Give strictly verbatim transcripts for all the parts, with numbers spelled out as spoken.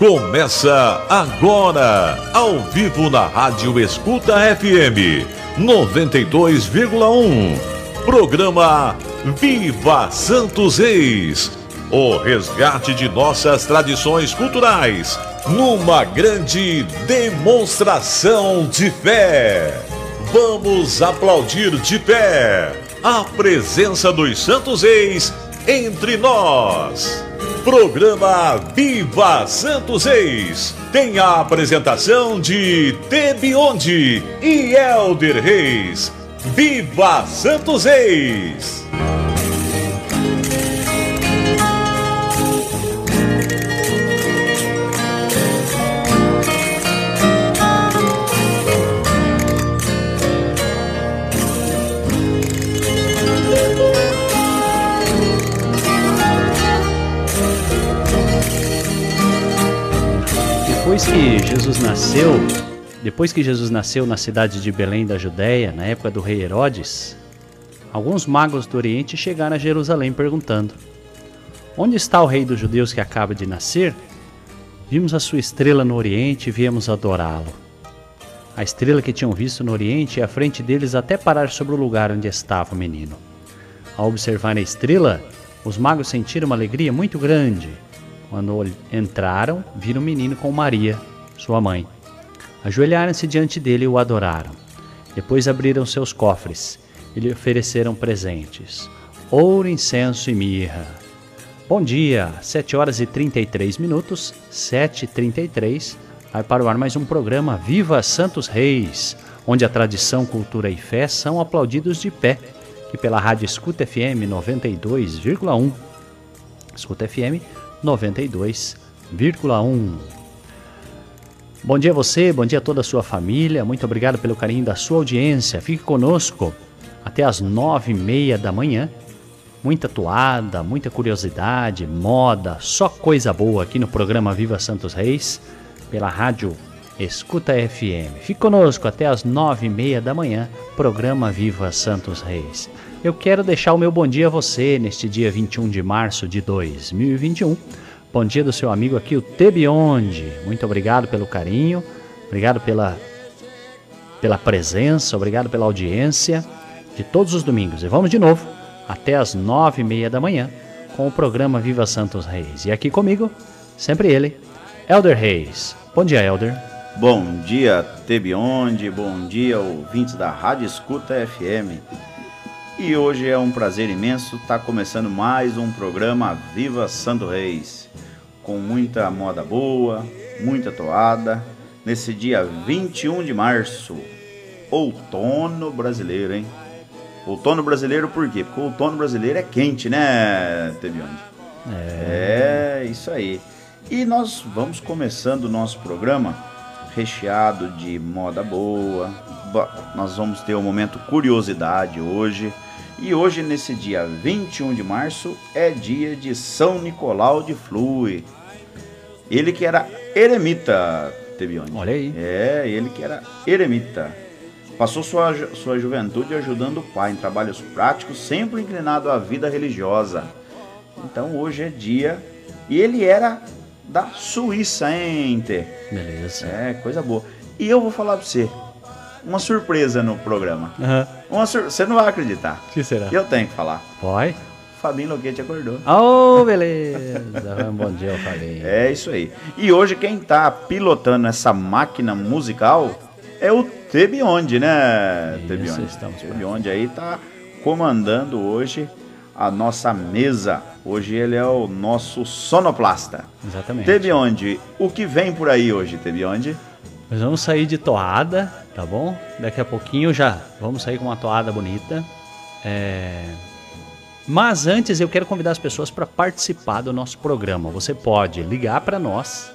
Começa agora, ao vivo na Rádio Escuta F M noventa e dois vírgula um. Programa Viva Santos Reis. O resgate de nossas tradições culturais numa grande demonstração de fé. Vamos aplaudir de pé a presença dos Santos Reis entre nós. Programa Viva Santos Reis tem a apresentação de Tebiondi e Helder Reis. Viva Santos Reis! Depois que Jesus nasceu, depois que Jesus nasceu na cidade de Belém da Judéia, na época do rei Herodes, alguns magos do Oriente chegaram a Jerusalém perguntando: onde está o rei dos judeus que acaba de nascer? Vimos a sua estrela no Oriente e viemos adorá-lo. A estrela que tinham visto no Oriente ia à frente deles até parar sobre o lugar onde estava o menino. Ao observar a estrela, os magos sentiram uma alegria muito grande. Quando entraram, viram o menino com Maria, sua mãe. Ajoelharam-se diante dele e o adoraram. Depois abriram seus cofres e lhe ofereceram presentes: ouro, incenso e mirra. Bom dia, sete horas e trinta e três minutos, sete e trinta e três, vai para o ar mais um programa Viva Santos Reis, onde a tradição, cultura e fé são aplaudidos de pé, que pela Rádio Escuta F M noventa e dois vírgula um. Escuta F M noventa e dois vírgula um. Bom dia a você, bom dia a toda a sua família. Muito obrigado pelo carinho da sua audiência. Fique conosco até as nove e meia da manhã. Muita toada, muita curiosidade, moda, só coisa boa aqui no programa Viva Santos Reis, pela Rádio Escuta F M. Fique conosco até as nove e meia da manhã, programa Viva Santos Reis. Eu quero deixar o meu bom dia a você neste dia vinte e um de março de dois mil e vinte e um. Bom dia do seu amigo aqui, o Tebiondi. Muito obrigado pelo carinho, obrigado pela, pela presença, obrigado pela audiência de todos os domingos. E vamos de novo até as nove e meia da manhã com o programa Viva Santos Reis. E aqui comigo, sempre ele, Helder Reis. Bom dia, Helder. Bom dia, Tebiondi. Bom dia, ouvintes da Rádio Escuta F M. E hoje é um prazer imenso estar começando mais um programa Viva Santo Reis, com muita moda boa, muita toada, nesse dia vinte e um de março, outono brasileiro, hein? Outono brasileiro por quê? Porque o outono brasileiro é quente, né, Tebiondi? É... é, isso aí. E nós vamos começando o nosso programa recheado de moda boa. Nós vamos ter um momento curiosidade hoje. E hoje, nesse dia vinte e um de março, é dia de São Nicolau de Flue. Ele que era eremita, Tebiondi. Olha aí. É, ele que era eremita. Passou sua, sua juventude ajudando o pai em trabalhos práticos, sempre inclinado à vida religiosa. Então hoje é dia... E ele era da Suíça, hein, Tê? Beleza. É, coisa boa. E eu vou falar pra você uma surpresa no programa. Uhum. Uma sur... Você não vai acreditar. O que será? Eu tenho que falar. Vai? Fabinho Loquete acordou. Oh, beleza. Bom dia, Fabinho. É isso aí. E hoje quem tá pilotando essa máquina musical é o Tebiondi, né, Tebiondi? Estamos Tebiondi aí tá comandando hoje a nossa mesa. Hoje ele é o nosso sonoplasta. Exatamente. Tebiondi, o que vem por aí hoje, Tebiondi? Nós vamos sair de toada, tá bom? Daqui a pouquinho já vamos sair com uma toada bonita. É... Mas antes eu quero convidar as pessoas para participar do nosso programa. Você pode ligar para nós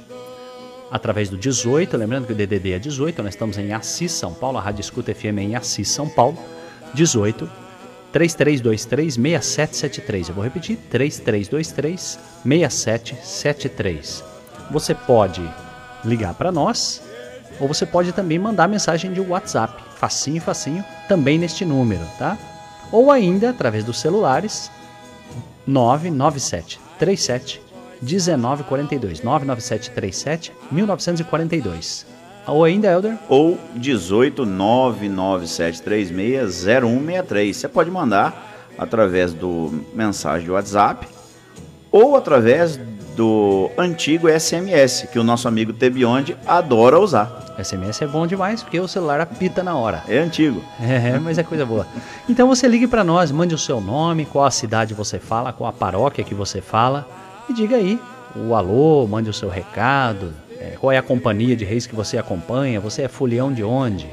através do dezoito, lembrando que o D D D é dezoito, nós estamos em Assis, São Paulo, a Rádio Escuta F M é em Assis, São Paulo, dezoito, três três dois três, seis sete sete três. Eu vou repetir, três três dois três, seis sete sete três. Você pode ligar para nós. Ou você pode também mandar mensagem de WhatsApp, facinho, facinho, também neste número, tá? Ou ainda, através dos celulares, nove nove sete três sete dezenove quarenta e dois, nove nove sete três sete, um nove quatro dois. Ou ainda, Helder? Ou dezoito nove nove sete três seis zero um seis três. Você pode mandar através do mensagem do WhatsApp ou através do antigo S M S, que o nosso amigo Tebiondi adora usar. S M S é bom demais, porque o celular apita na hora. É antigo. É, mas é coisa boa. Então você ligue para nós, mande o seu nome, qual a cidade você fala, qual a paróquia que você fala, e diga aí o alô, mande o seu recado, qual é a companhia de reis que você acompanha, você é folião de onde.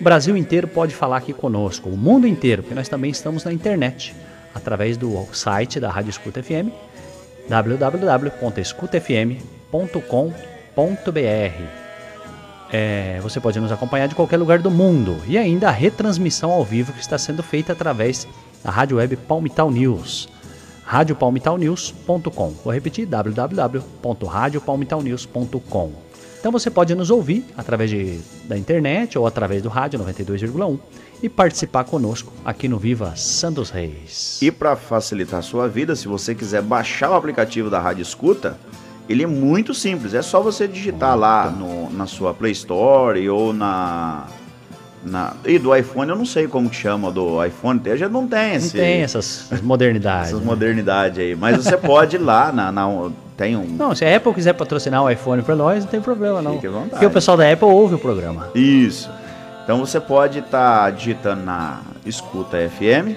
O Brasil inteiro pode falar aqui conosco, o mundo inteiro, porque nós também estamos na internet, através do site da Rádio Escuta F M, w w w ponto escuta f m ponto com ponto b r. É, você pode nos acompanhar de qualquer lugar do mundo. E ainda a retransmissão ao vivo que está sendo feita através da Rádio Web Palmital News. rádio palmital news ponto com. Vou repetir, w w w ponto rádio palmital news ponto com. Então você pode nos ouvir através de, da internet ou através do rádio noventa e dois vírgula um e participar conosco aqui no Viva Santos Reis. E para facilitar a sua vida, se você quiser baixar o aplicativo da Rádio Escuta, ele é muito simples. É só você digitar muito. lá no, na sua Play Store ou na... Na, e do iPhone, eu não sei como que chama do iPhone, já não tem esse, não tem essas modernidades. Essas né? modernidades aí. Mas você pode ir lá, na, na, tem um... Não, se a Apple quiser patrocinar o iPhone para nós, não tem problema não. Fique à vontade. Porque o pessoal da Apple ouve o programa. Isso. Então você pode estar tá digitando na Escuta F M,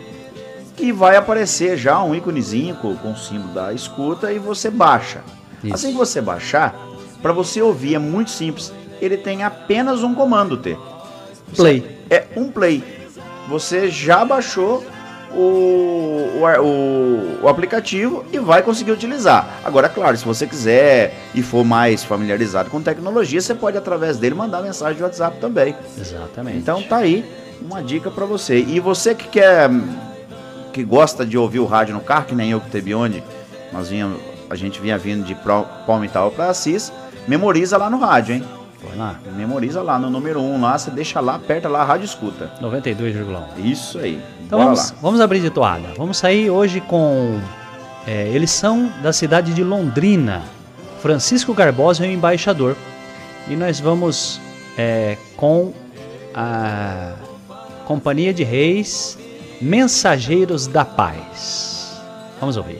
que vai aparecer já um íconezinho com, com o símbolo da Escuta e você baixa. Isso. Assim que você baixar, para você ouvir é muito simples, ele tem apenas um comando T. Play. É um play. Você já baixou o, o, o aplicativo e vai conseguir utilizar. Agora, claro, se você quiser e for mais familiarizado com tecnologia, você pode, através dele, mandar mensagem de WhatsApp também. Exatamente. Então, tá aí uma dica pra você. E você que quer, que gosta de ouvir o rádio no carro, que nem eu, que Tebiondi, nós vinha, a gente vinha vindo de Palmital pra Assis, memoriza lá no rádio, hein? Lá. Memoriza lá no número um, um, lá você deixa lá, aperta lá, a Rádio Escuta noventa e dois vírgula um. Isso aí. Então vamos, vamos abrir de toada. Vamos sair hoje com é, eles são da cidade de Londrina. Francisco Garbosa é o embaixador. E nós vamos é, com a Companhia de Reis, Mensageiros da Paz. Vamos ouvir.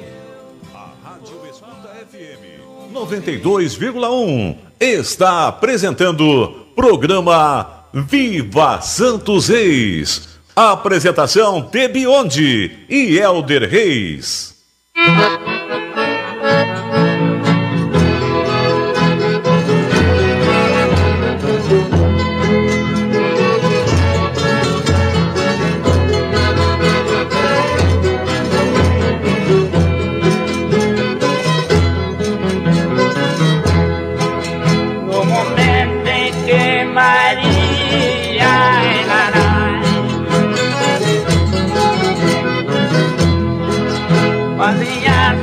A Rádio Escuta F M noventa e dois vírgula um está apresentando programa Viva Santos Reis. Apresentação Tebiondi e Helder Reis. Maria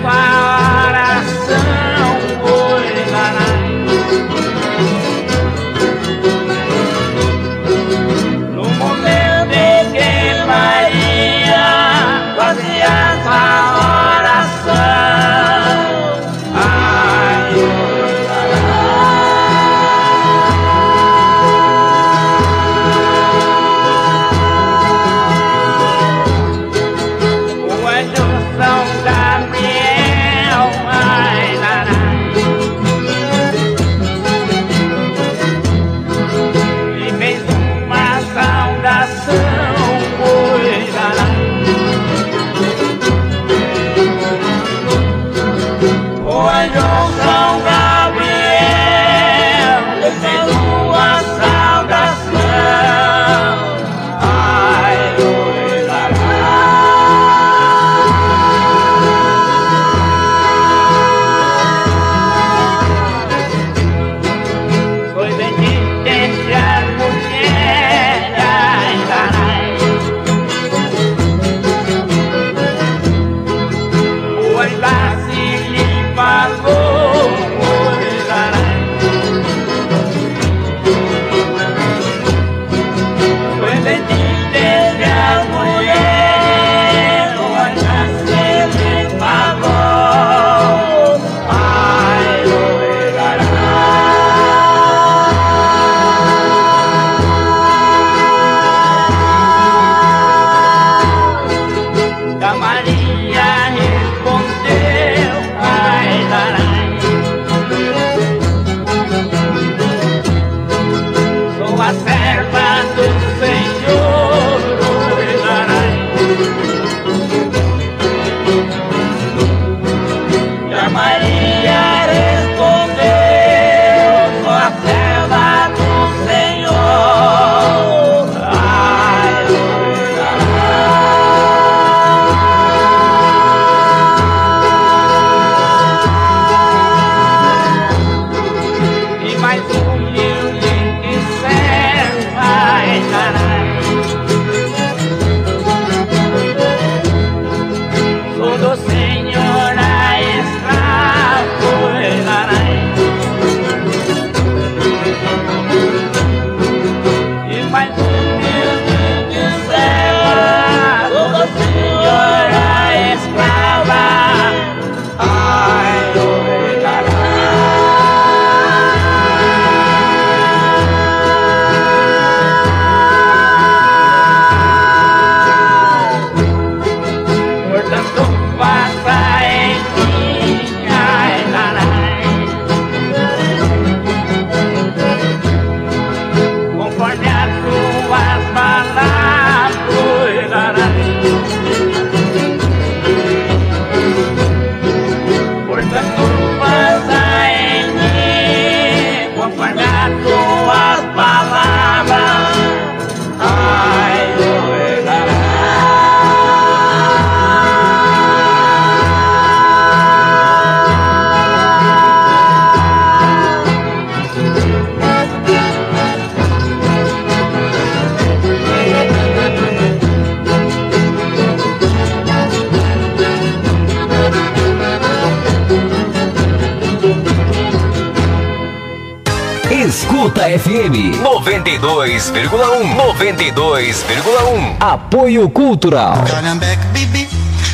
F M noventa e dois vírgula um. noventa e dois vírgula um. Apoio Cultural. Calhambeque, bibi,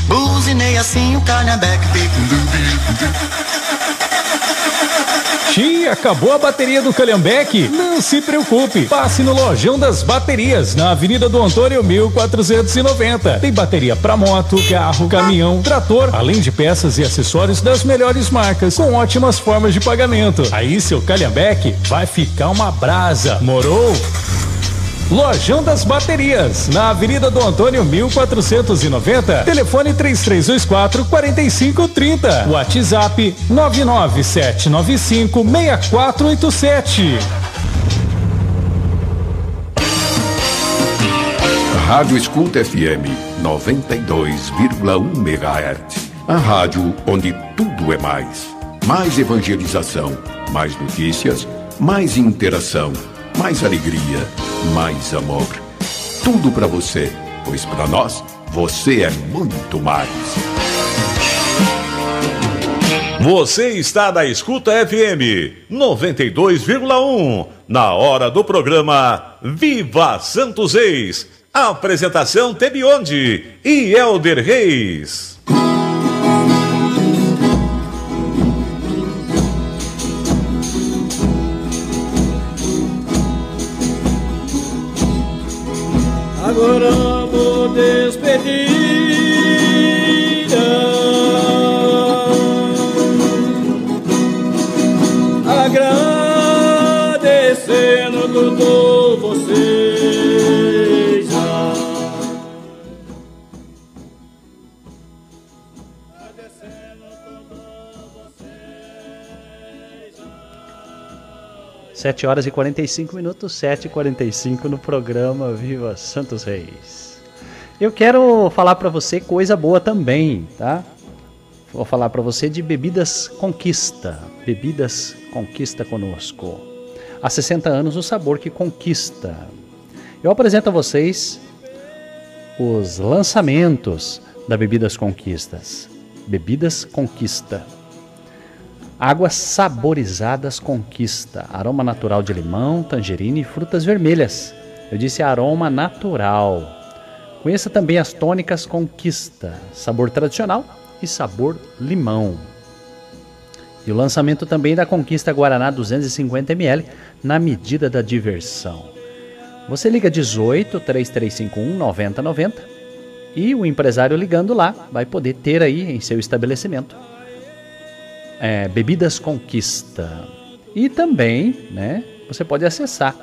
buzinei assim o calhambeque, bibi. Tia, acabou a bateria do Calhambeque? Não se preocupe, passe no Lojão das Baterias, na Avenida do Antônio mil quatrocentos e noventa. Tem bateria para moto, carro, caminhão, trator, além de peças e acessórios das melhores marcas, com ótimas formas de pagamento. Aí seu Calhambeque vai ficar uma brasa, morou? Lojão das Baterias, na Avenida do Antônio mil quatrocentos e noventa, telefone três três dois quatro, quatro cinco três zero, WhatsApp nove nove sete nove cinco seis quatro oito sete. Rádio Escuta F M noventa e dois vírgula um MHz, a rádio onde tudo é mais. Mais evangelização, mais notícias, mais interação, mais alegria, mais amor. Tudo pra você, pois pra nós, você é muito mais. Você está na Escuta F M noventa e dois vírgula um, na hora do programa Viva Santos Reis. Apresentação Tebiondi e Helder Reis. Agora vou despedir. Agradecendo tudo vocês. Agradecendo tudo vocês. sete horas e quarenta e cinco minutos, sete e quarenta e cinco no programa Viva Santos Reis. Eu quero falar para você coisa boa também, tá? Vou falar para você de Bebidas Conquista. Bebidas Conquista conosco. Há sessenta anos o sabor que conquista. Eu apresento a vocês os lançamentos da Bebidas Conquistas. Bebidas Conquista. Águas saborizadas Conquista, aroma natural de limão, tangerina e frutas vermelhas. Eu disse aroma natural. Conheça também as tônicas Conquista, sabor tradicional e sabor limão. E o lançamento também da Conquista Guaraná duzentos e cinquenta mililitros na medida da diversão. Você liga dezoito, três três cinco um, nove zero nove zero e o empresário ligando lá vai poder ter aí em seu estabelecimento. É, Bebidas Conquista. E também, né, você pode acessar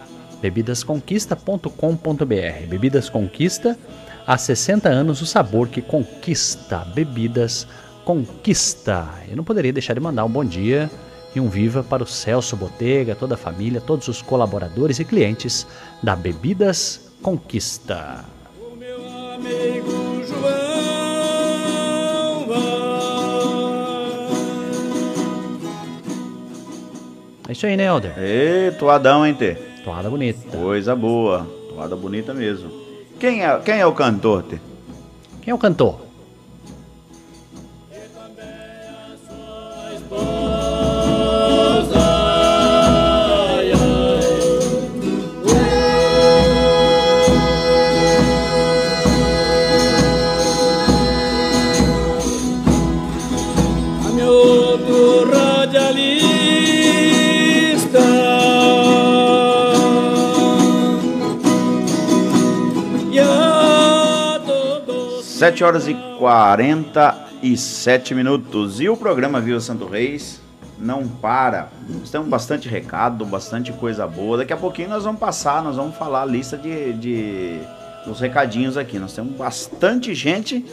bebidas conquista ponto com ponto b r. Bebidas Conquista, há sessenta anos o sabor que conquista. Bebidas Conquista. Eu não poderia deixar de mandar um bom dia e um viva para o Celso Botega, toda a família, todos os colaboradores e clientes da Bebidas Conquista. O meu amigo João. É isso aí, né, Helder? Ê, toadão, hein, Tê? Toada bonita. Coisa boa. Toada bonita mesmo. Quem é, quem é o cantor, Tê? Quem é o cantor? sete horas e quarenta e sete minutos. E o programa Viva Santo Reis não para. Nós temos bastante recado, bastante coisa boa. Daqui a pouquinho nós vamos passar, nós vamos falar a lista de, de dos recadinhos aqui. Nós temos bastante gente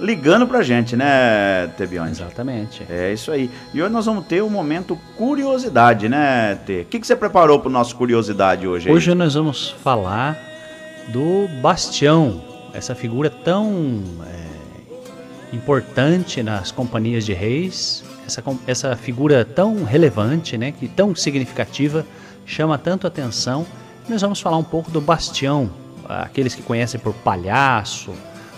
ligando pra gente, né, Tebione? Exatamente. É isso aí. E hoje nós vamos ter um momento curiosidade, né, Tê? O que, que você preparou pro nosso curiosidade hoje? Aí? Hoje nós vamos falar do Bastião. Essa figura tão é, importante nas companhias de reis, essa, essa figura tão relevante, né, que tão significativa, chama tanto atenção. Nós vamos falar um pouco do Bastião, aqueles que conhecem por palhaço,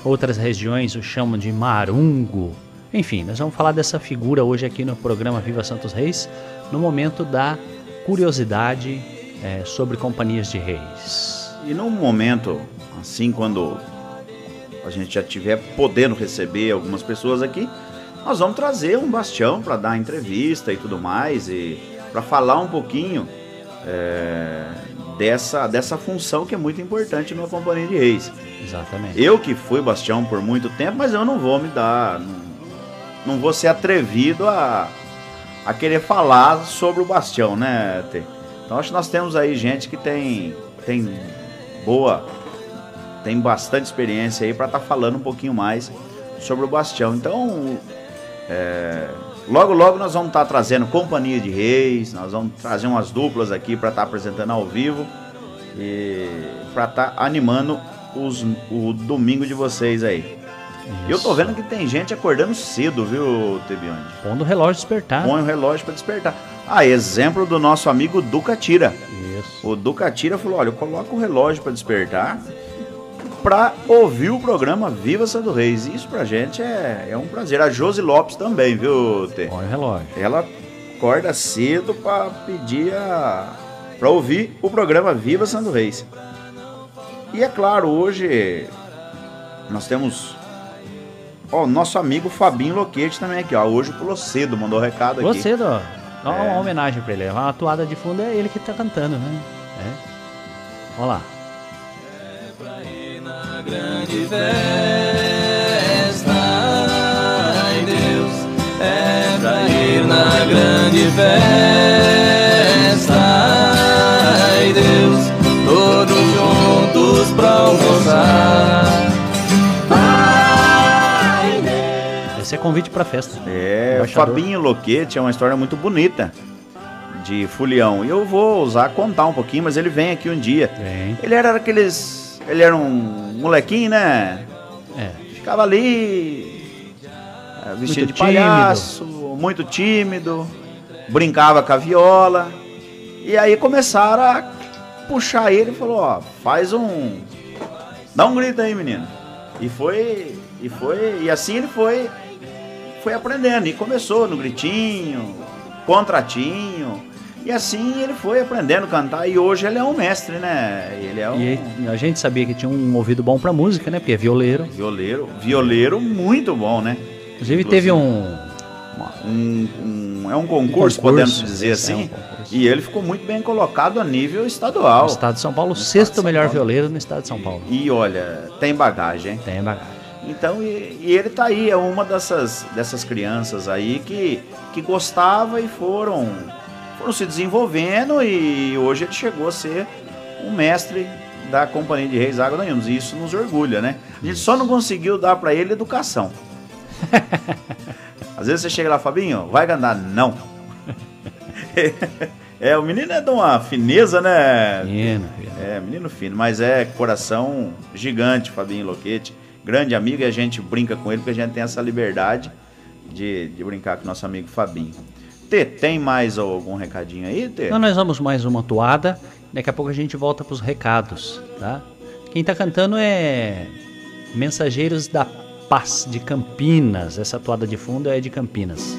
outras regiões o chamam de marungo. Enfim, nós vamos falar dessa figura hoje aqui no programa Viva Santos Reis, no momento da curiosidade é, sobre companhias de reis. E num momento, assim, quando a gente já estiver podendo receber algumas pessoas aqui, nós vamos trazer um Bastião para dar entrevista e tudo mais, e para falar um pouquinho é, dessa, dessa função que é muito importante numa companhia de reis. Exatamente. Eu que fui Bastião por muito tempo, mas eu não vou me dar... Não, não vou ser atrevido a, a querer falar sobre o Bastião, né, Tê? Então acho que nós temos aí gente que tem, tem boa... tem bastante experiência aí para estar tá falando um pouquinho mais sobre o Bastião. Então... É, logo logo nós vamos estar trazendo companhia de reis, nós vamos trazer umas duplas aqui para estar apresentando ao vivo e para estar animando os, o domingo de vocês aí. Isso. Eu tô vendo que tem gente acordando cedo, viu, Tebiondi? Pondo o relógio despertar. Põe o relógio para despertar. Ah, exemplo do nosso amigo Ducatira. Isso. O Ducatira falou, olha, eu coloco o relógio para despertar para ouvir o programa Viva Sandro Reis. Isso pra gente é, é um prazer. A Josi Lopes também, viu, Tê? Olha o relógio. Ela acorda cedo pra pedir a... pra ouvir o programa Viva Sandro Reis. E é claro, hoje nós temos o nosso amigo Fabinho Loquete também aqui, ó. Hoje o Locedo mandou um recado aqui. Locedo, dá uma é... homenagem pra ele. A toada de fundo é ele que tá cantando, né? É. Olha lá. Grande festa, ai Deus, é pra ir na grande festa, ai Deus, todos juntos pra almoçar. Ai Deus. Esse é convite pra festa. É, Fabinho Loquete é uma história muito bonita de Fulião. Eu vou usar, contar um pouquinho, mas ele vem aqui um dia. Vem. Ele era aqueles... Ele era um molequinho, né? É. Ficava ali, vestido de palhaço, muito tímido, brincava com a viola. E aí começaram a puxar ele e falou, ó, faz um... Dá um grito aí, menino. E foi, e foi, e assim ele foi, foi aprendendo. E começou no gritinho, contratinho... E assim ele foi aprendendo a cantar e hoje ele é um mestre, né? Ele é um... E a gente sabia que tinha um ouvido bom pra música, né? Porque é violeiro. Violeiro, violeiro muito bom, né? Inclusive, Inclusive teve um... um, um é um concurso, um concurso, podemos dizer assim. É um e ele ficou muito bem colocado a nível estadual. No estado de São Paulo, o sexto melhor violeiro no estado de São Paulo. E, e olha, tem bagagem, hein? Tem bagagem. Então, e, e ele tá aí, é uma dessas, dessas crianças aí que, que gostava e foram... foram se desenvolvendo e hoje ele chegou a ser um mestre da Companhia de Reis Água da Ilhos. E isso nos orgulha, né? A gente só não conseguiu dar pra ele educação. Às vezes você chega lá, Fabinho, vai cantar. Não. É, o menino é de uma fineza, né? Menino. É, menino fino, mas é coração gigante, Fabinho Loquete. Grande amigo e a gente brinca com ele porque a gente tem essa liberdade de, de brincar com o nosso amigo Fabinho. Tê, tem mais algum recadinho aí, Tê? Então nós vamos mais uma toada. Daqui a pouco a gente volta para os recados, tá? Quem tá cantando é Mensageiros da Paz de Campinas. Essa toada de fundo é de Campinas.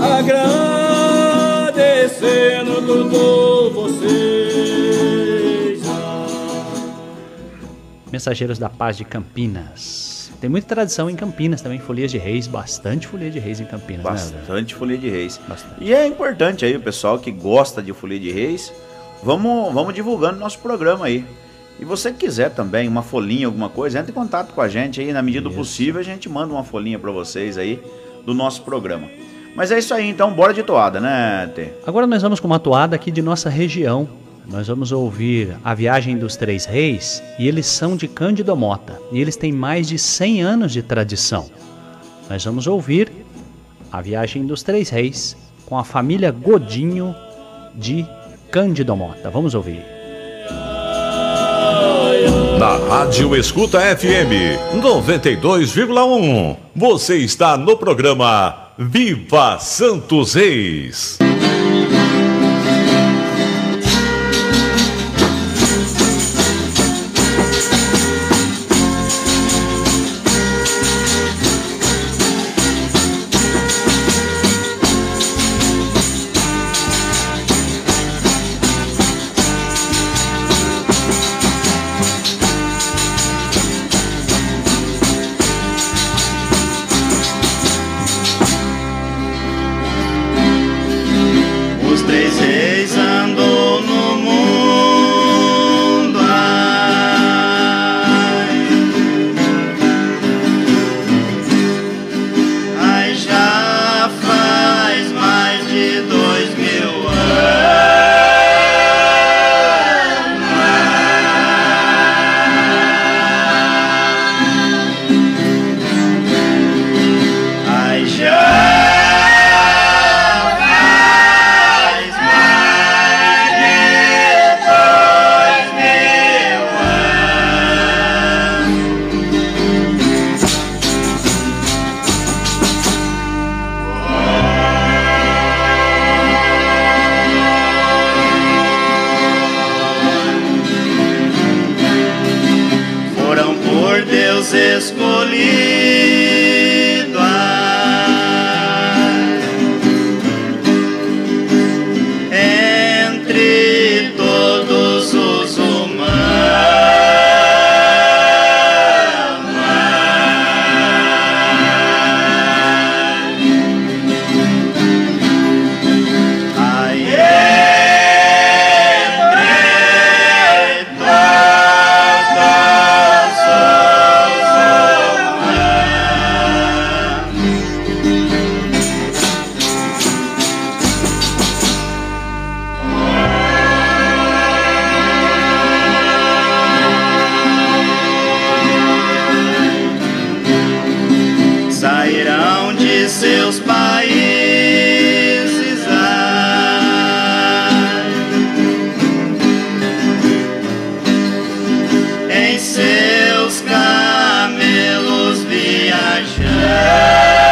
Agradecendo tudo vocês. Mensageiros da Paz de Campinas. Tem muita tradição em Campinas também, folias de reis, bastante folia de reis em Campinas. Bastante, né, folia de reis. Bastante. E é importante aí o pessoal que gosta de folia de reis, vamos, vamos divulgando nosso programa aí. E você que quiser também uma folhinha, alguma coisa, entre em contato com a gente aí, na medida do possível a gente manda uma folhinha pra vocês aí do nosso programa. Mas é isso aí, então bora de toada, né, Tê? Agora nós vamos com uma toada aqui de nossa região. Nós vamos ouvir A Viagem dos Três Reis e eles são de Cândido Mota e eles têm mais de cem anos de tradição. Nós vamos ouvir A Viagem dos Três Reis com a família Godinho de Cândido Mota. Vamos ouvir. Na Rádio Escuta F M noventa e dois vírgula um, você está no programa Viva Santos Reis. de seus países. Ai, em seus camelos viajar.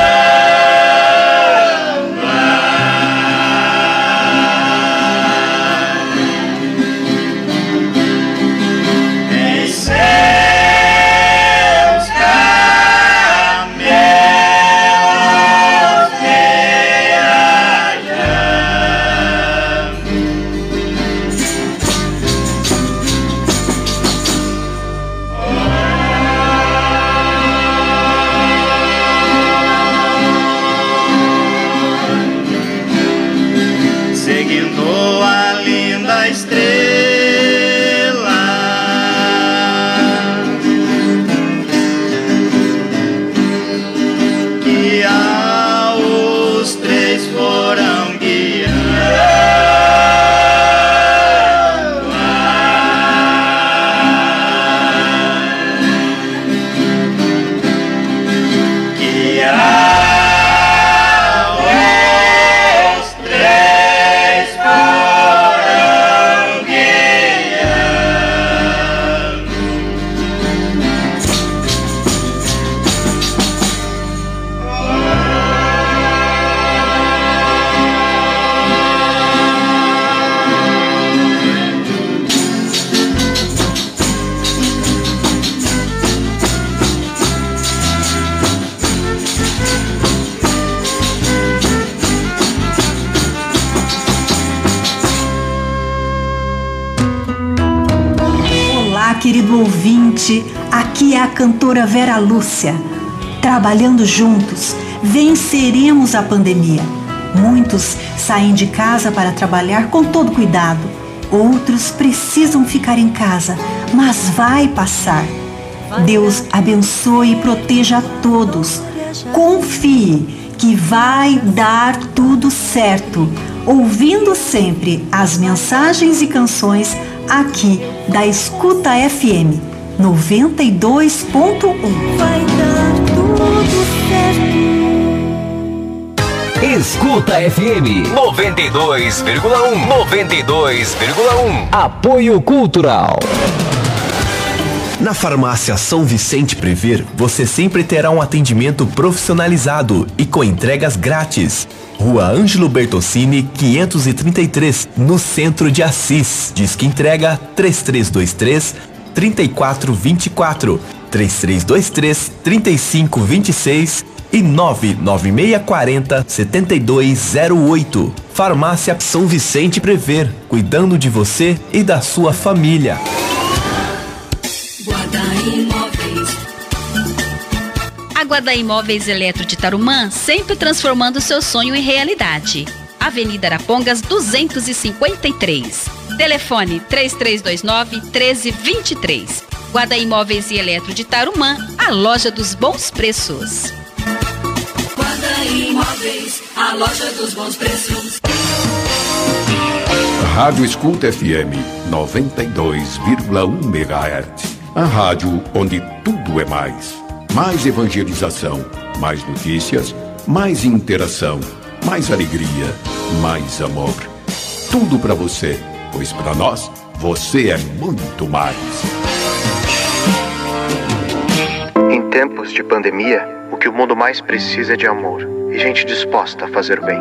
Aqui é a cantora Vera Lúcia. Trabalhando juntos, venceremos a pandemia. Muitos saem de casa para trabalhar com todo cuidado. Outros precisam ficar em casa, mas vai passar. Deus abençoe e proteja a todos. Confie que vai dar tudo certo. Ouvindo sempre as mensagens e canções aqui da Escuta F M noventa e dois ponto um. Vai dar tudo certo. Escuta F M noventa e dois vírgula um. noventa e dois vírgula um. Apoio Cultural. Na farmácia São Vicente Prever, você sempre terá um atendimento profissionalizado e com entregas grátis. Rua Ângelo Bertocini, quinhentos e trinta e três, no centro de Assis. Disque entrega três três dois três, três quatro dois quatro, três três dois três, três cinco dois seis e nove nove seis quatro zero, sete dois zero oito. Farmácia São Vicente Prever, cuidando de você e da sua família. A Guadá Imóveis Eletro de Tarumã, sempre transformando seu sonho em realidade. Avenida Arapongas duzentos e cinquenta e três. Telefone três três dois nove, um três dois três. Guadá Imóveis e Eletro de Tarumã, a loja dos bons preços. Guadá Imóveis, a loja dos bons preços. Rádio Escuta F M noventa e dois vírgula um MHz. A rádio onde tudo é mais. Mais evangelização, mais notícias, mais interação, mais alegria, mais amor. Tudo pra você. Pois para nós, você é muito mais. Em tempos de pandemia, o que o mundo mais precisa é de amor e gente disposta a fazer bem.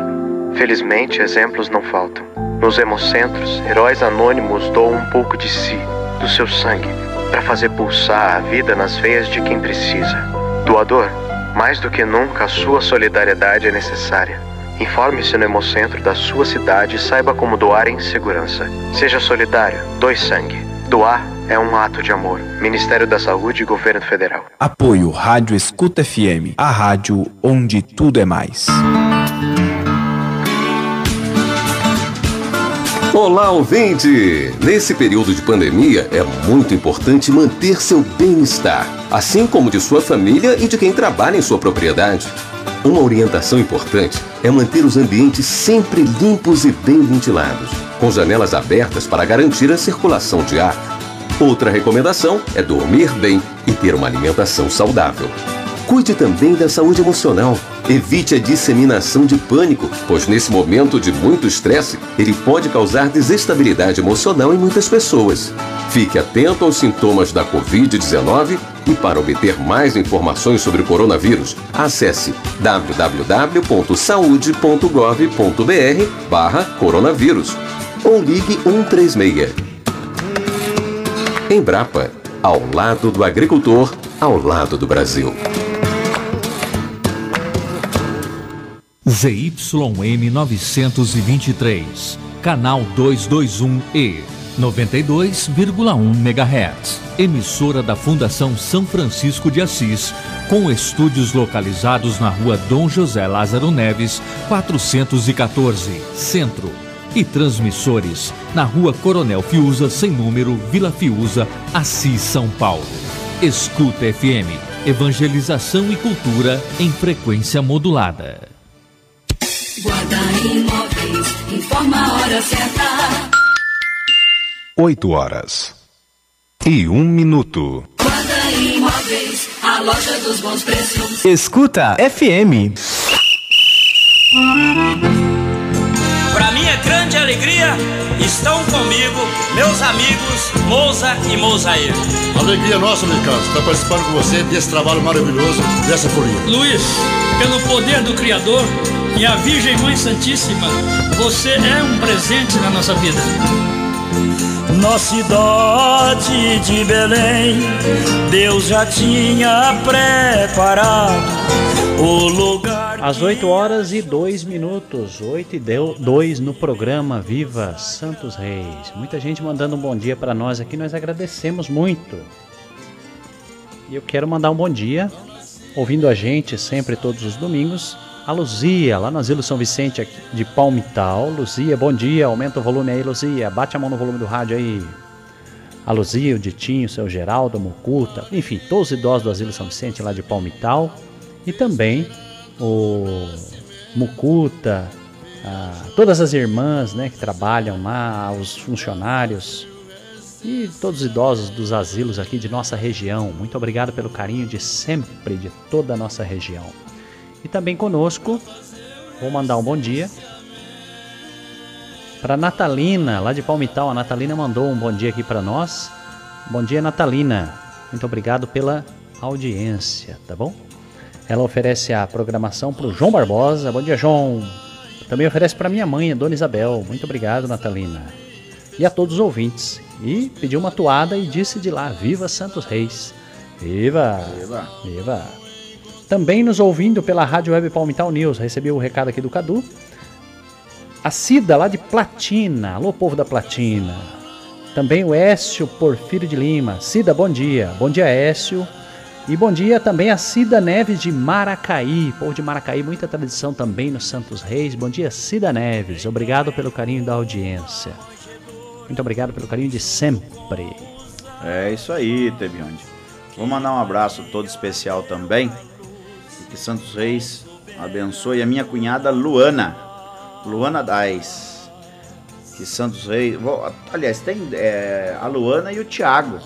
Felizmente, exemplos não faltam. Nos hemocentros, heróis anônimos doam um pouco de si, do seu sangue, para fazer pulsar a vida nas veias de quem precisa. Doador, mais do que nunca, a sua solidariedade é necessária. Informe-se no Hemocentro da sua cidade e saiba como doar em segurança. Seja solidário, doe sangue. Doar é um ato de amor. Ministério da Saúde e Governo Federal. Apoio Rádio Escuta F M, a rádio onde tudo é mais. Olá, ouvinte! Nesse período de pandemia, é muito importante manter seu bem-estar, assim como de sua família e de quem trabalha em sua propriedade. Uma orientação importante é manter os ambientes sempre limpos e bem ventilados, com janelas abertas para garantir a circulação de ar. Outra recomendação é dormir bem e ter uma alimentação saudável. Cuide também da saúde emocional, Evite a disseminação de pânico, pois nesse momento de muito estresse, ele pode causar desestabilidade emocional em muitas pessoas. Fique atento aos sintomas da covid dezenove e, para obter mais informações sobre o coronavírus, acesse www.saude.gov.br barra coronavírus ou ligue um três seis. Embrapa, ao lado do agricultor, ao lado do Brasil. Z Y M novecentos e vinte e três, canal duzentos e vinte e um E, noventa e dois vírgula um megahertz, emissora da Fundação São Francisco de Assis, com estúdios localizados na rua Dom José Lázaro Neves, quatrocentos e quatorze, Centro, e transmissores na rua Coronel Fiuza, sem número, Vila Fiuza, Assis, São Paulo. Escuta F M, evangelização e cultura em frequência modulada. Guarda Imóveis informa a hora certa. Oito horas e um minuto. Guarda Imóveis, a loja dos bons preços. Escuta F M. Pra minha grande alegria, estão comigo meus amigos Moza e Mozaíro. Alegria nossa, Ricardo, estar participando com você desse trabalho maravilhoso, dessa folia. Luiz, pelo poder do Criador e a Virgem Mãe Santíssima, você é um presente na nossa vida. Nossa cidade de Belém, Deus já tinha preparado o lugar. Às oito horas e dois minutos, oito e dois no programa Viva Santos Reis. Muita gente mandando um bom dia para nós aqui, nós agradecemos muito. E eu quero mandar um bom dia, ouvindo a gente sempre todos os domingos, a Luzia, lá no Asilo São Vicente aqui de Palmital. Luzia, bom dia, aumenta o volume aí, Luzia, bate a mão no volume do rádio aí. A Luzia, o Ditinho, o seu Geraldo, a Mucuta, enfim, todos os idosos do Asilo São Vicente lá de Palmital. E também o Mucuta, a, todas as irmãs, né, que trabalham lá, os funcionários e todos os idosos dos asilos aqui de nossa região. Muito obrigado pelo carinho de sempre, de toda a nossa região. E também conosco, vou mandar um bom dia para Natalina, lá de Palmital. A Natalina mandou um bom dia aqui para nós. Bom dia, Natalina. Muito obrigado pela audiência, tá bom? Ela oferece a programação para o João Barbosa. Bom dia, João. Também oferece para minha mãe, a Dona Isabel. Muito obrigado, Natalina. E a todos os ouvintes. E pediu uma toada e disse de lá, Viva Santos Reis. Viva! Viva! Viva! Também nos ouvindo pela Rádio Web Palmital News. Recebi o recado aqui do Cadu. A Cida, lá de Platina. Alô, povo da Platina. Também o Écio Porfírio de Lima. Cida, bom dia. Bom dia, Écio. E bom dia também a Cida Neves de Maracaí. Povo de Maracaí, muita tradição também no Santos Reis. Bom dia, Cida Neves. Obrigado pelo carinho da audiência. Muito obrigado pelo carinho de sempre. É isso aí, Tebiondi. Vou mandar um abraço todo especial também. Que Santos Reis abençoe a minha cunhada Luana, Luana Dais. Que Santos Reis, vou, aliás, tem é, a Luana e o Tiago,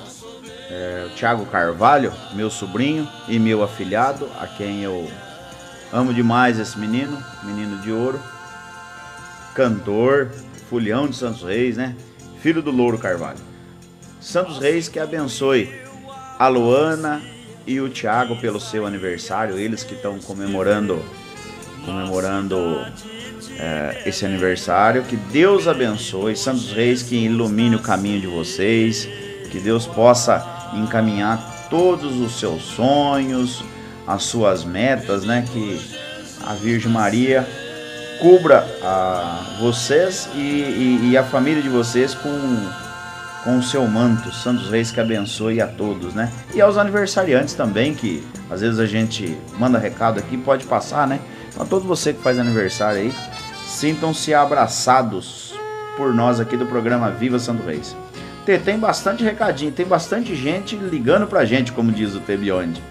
é, o Tiago Carvalho, meu sobrinho e meu afilhado, a quem eu amo demais esse menino, menino de ouro, cantor, folião de Santos Reis, né? Filho do Louro Carvalho. Santos Reis que abençoe a Luana e o Thiago pelo seu aniversário, eles que estão comemorando comemorando é, esse aniversário. Que Deus abençoe, Santos Reis que ilumine o caminho de vocês, que Deus possa encaminhar todos os seus sonhos, as suas metas, né? Que a Virgem Maria cubra a vocês e, e, e a família de vocês com com o seu manto. Santos Reis que abençoe a todos, né? E aos aniversariantes também, que às vezes a gente manda recado aqui, pode passar, né? Então a todo você que faz aniversário aí, sintam-se abraçados por nós aqui do programa Viva Santos Reis. Tem, tem bastante recadinho, tem bastante gente ligando pra gente, como diz o Tebiondi.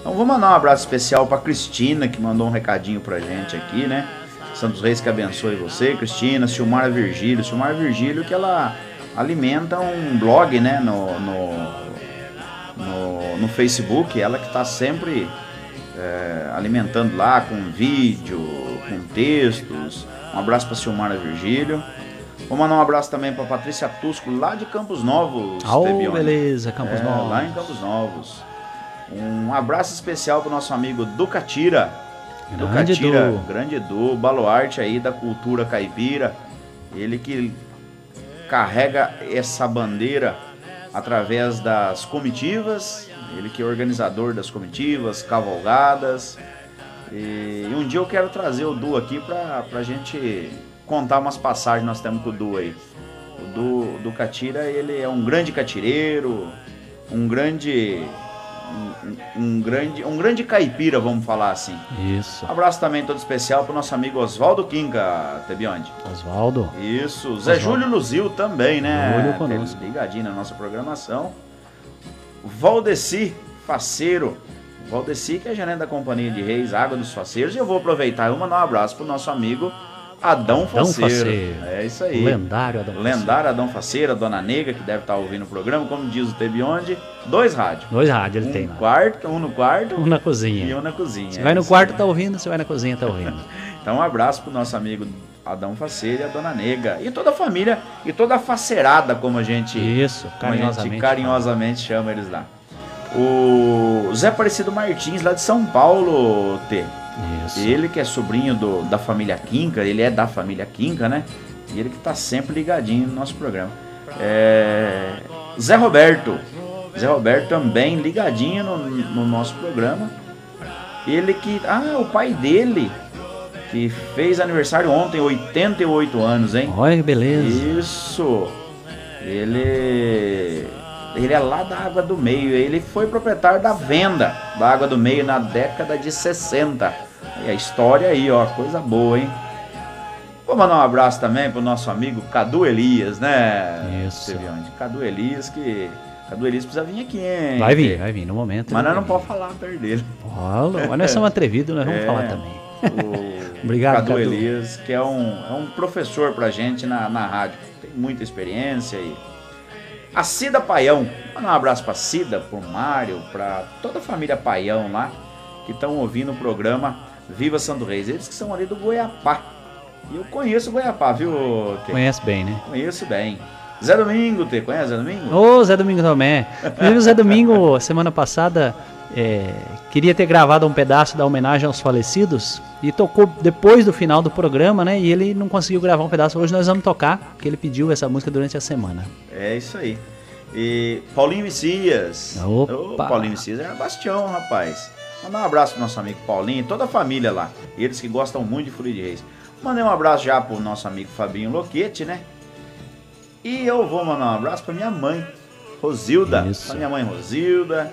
Então vou mandar um abraço especial pra Cristina, que mandou um recadinho pra gente aqui, né? Santos Reis que abençoe você, Cristina. Silmara Virgílio, Silmara Virgílio que ela alimenta um blog, né, no, no, no, no Facebook, ela que está sempre é, alimentando lá com vídeo, com textos. Um abraço para Silmara Virgílio. Vou mandar um abraço também para Patrícia Tusco, lá de Campos Novos. Ah, oh, beleza, Campos é, Novos. Lá em Campos Novos. Um abraço especial para o nosso amigo Ducatira. Grande Ducatira, Du. Grande Edu, baluarte aí da cultura caipira. Ele que carrega essa bandeira através das comitivas. Ele que é organizador das comitivas, cavalgadas. E um dia eu quero trazer o Du aqui para a gente contar umas passagens que nós temos com o Du aí. O Du, Ducatira, ele é um grande catireiro, um grande... Um, um, grande, um grande caipira, vamos falar assim. Isso. Abraço também todo especial pro nosso amigo Osvaldo Quinca, Tebiondi. Osvaldo. Isso. Osvaldo. Zé Júlio Luzil também, né? Júlio ligadinho na nossa programação. Valdeci Faceiro. Valdeci, que é gerente da Companhia de Reis, Água dos Faceiros. E eu vou aproveitar e vou mandar um abraço pro nosso amigo Adão, Adão Faceiro. Faceiro. É isso aí. Lendário Adão Faceiro. Lendário Adão Faceiro, a Dona Negra, que deve estar ouvindo o programa, como diz o Tebiondi, dois rádios. Dois rádios ele um tem. No quarto, um no quarto. Um na cozinha. E um na cozinha. Você é vai no quarto, tá ouvindo, você vai na cozinha, tá ouvindo. Então um abraço pro nosso amigo Adão Faceiro e a Dona Negra. E toda a família, e toda a faceirada, como a gente, isso, carinhosamente, a gente carinhosamente chama eles lá. O Zé Aparecido Martins, lá de São Paulo, T. Isso. Ele que é sobrinho do, da família Quinca, ele é da família Quinca, né? E ele que tá sempre ligadinho no nosso programa. É... Zé Roberto. Zé Roberto também ligadinho no, no nosso programa. Ele que... Ah, o pai dele, que fez aniversário ontem, oitenta e oito anos, hein? Olha que beleza. Isso. Ele... Ele é lá da Água do Meio. Ele foi proprietário da venda da Água do Meio na década de sessenta. E a história aí, ó, coisa boa, hein? Vou mandar um abraço também pro nosso amigo Cadu Elias, né? Isso. Cadu Elias, que... Cadu Elias precisa vir aqui, hein? Vai vir, vai vir, no momento. Mas nós não podemos falar perto dele. Olha, mas nós somos atrevidos, nós vamos é, falar também. O obrigado, Cadu, Cadu Elias, que é um, é um professor pra gente na, na rádio. Tem muita experiência aí. A Cida Paião, manda um abraço pra Cida, pro Mário, pra toda a família Paião lá, que estão ouvindo o programa Viva Santo Reis. Eles que são ali do Goiapá. E eu conheço o Goiapá, viu, Tê? Conhece bem, né? Conheço bem. Zé Domingo, Tê, conhece o Zé Domingo? Ô, oh, Zé Domingo também. Inclusive o Zé Domingo, semana passada, é, queria ter gravado um pedaço da homenagem aos falecidos e tocou depois do final do programa, né? E ele não conseguiu gravar um pedaço. Hoje nós vamos tocar, porque ele pediu essa música durante a semana. É isso aí. E Paulinho Messias. Opa. O Paulinho Messias era bastião, rapaz. Mandar um abraço pro nosso amigo Paulinho e toda a família lá. Eles que gostam muito de Folia de Reis. Mandei um abraço já pro nosso amigo Fabinho Loquete, né? E eu vou mandar um abraço pra minha mãe, Rosilda. Isso. Pra minha mãe Rosilda,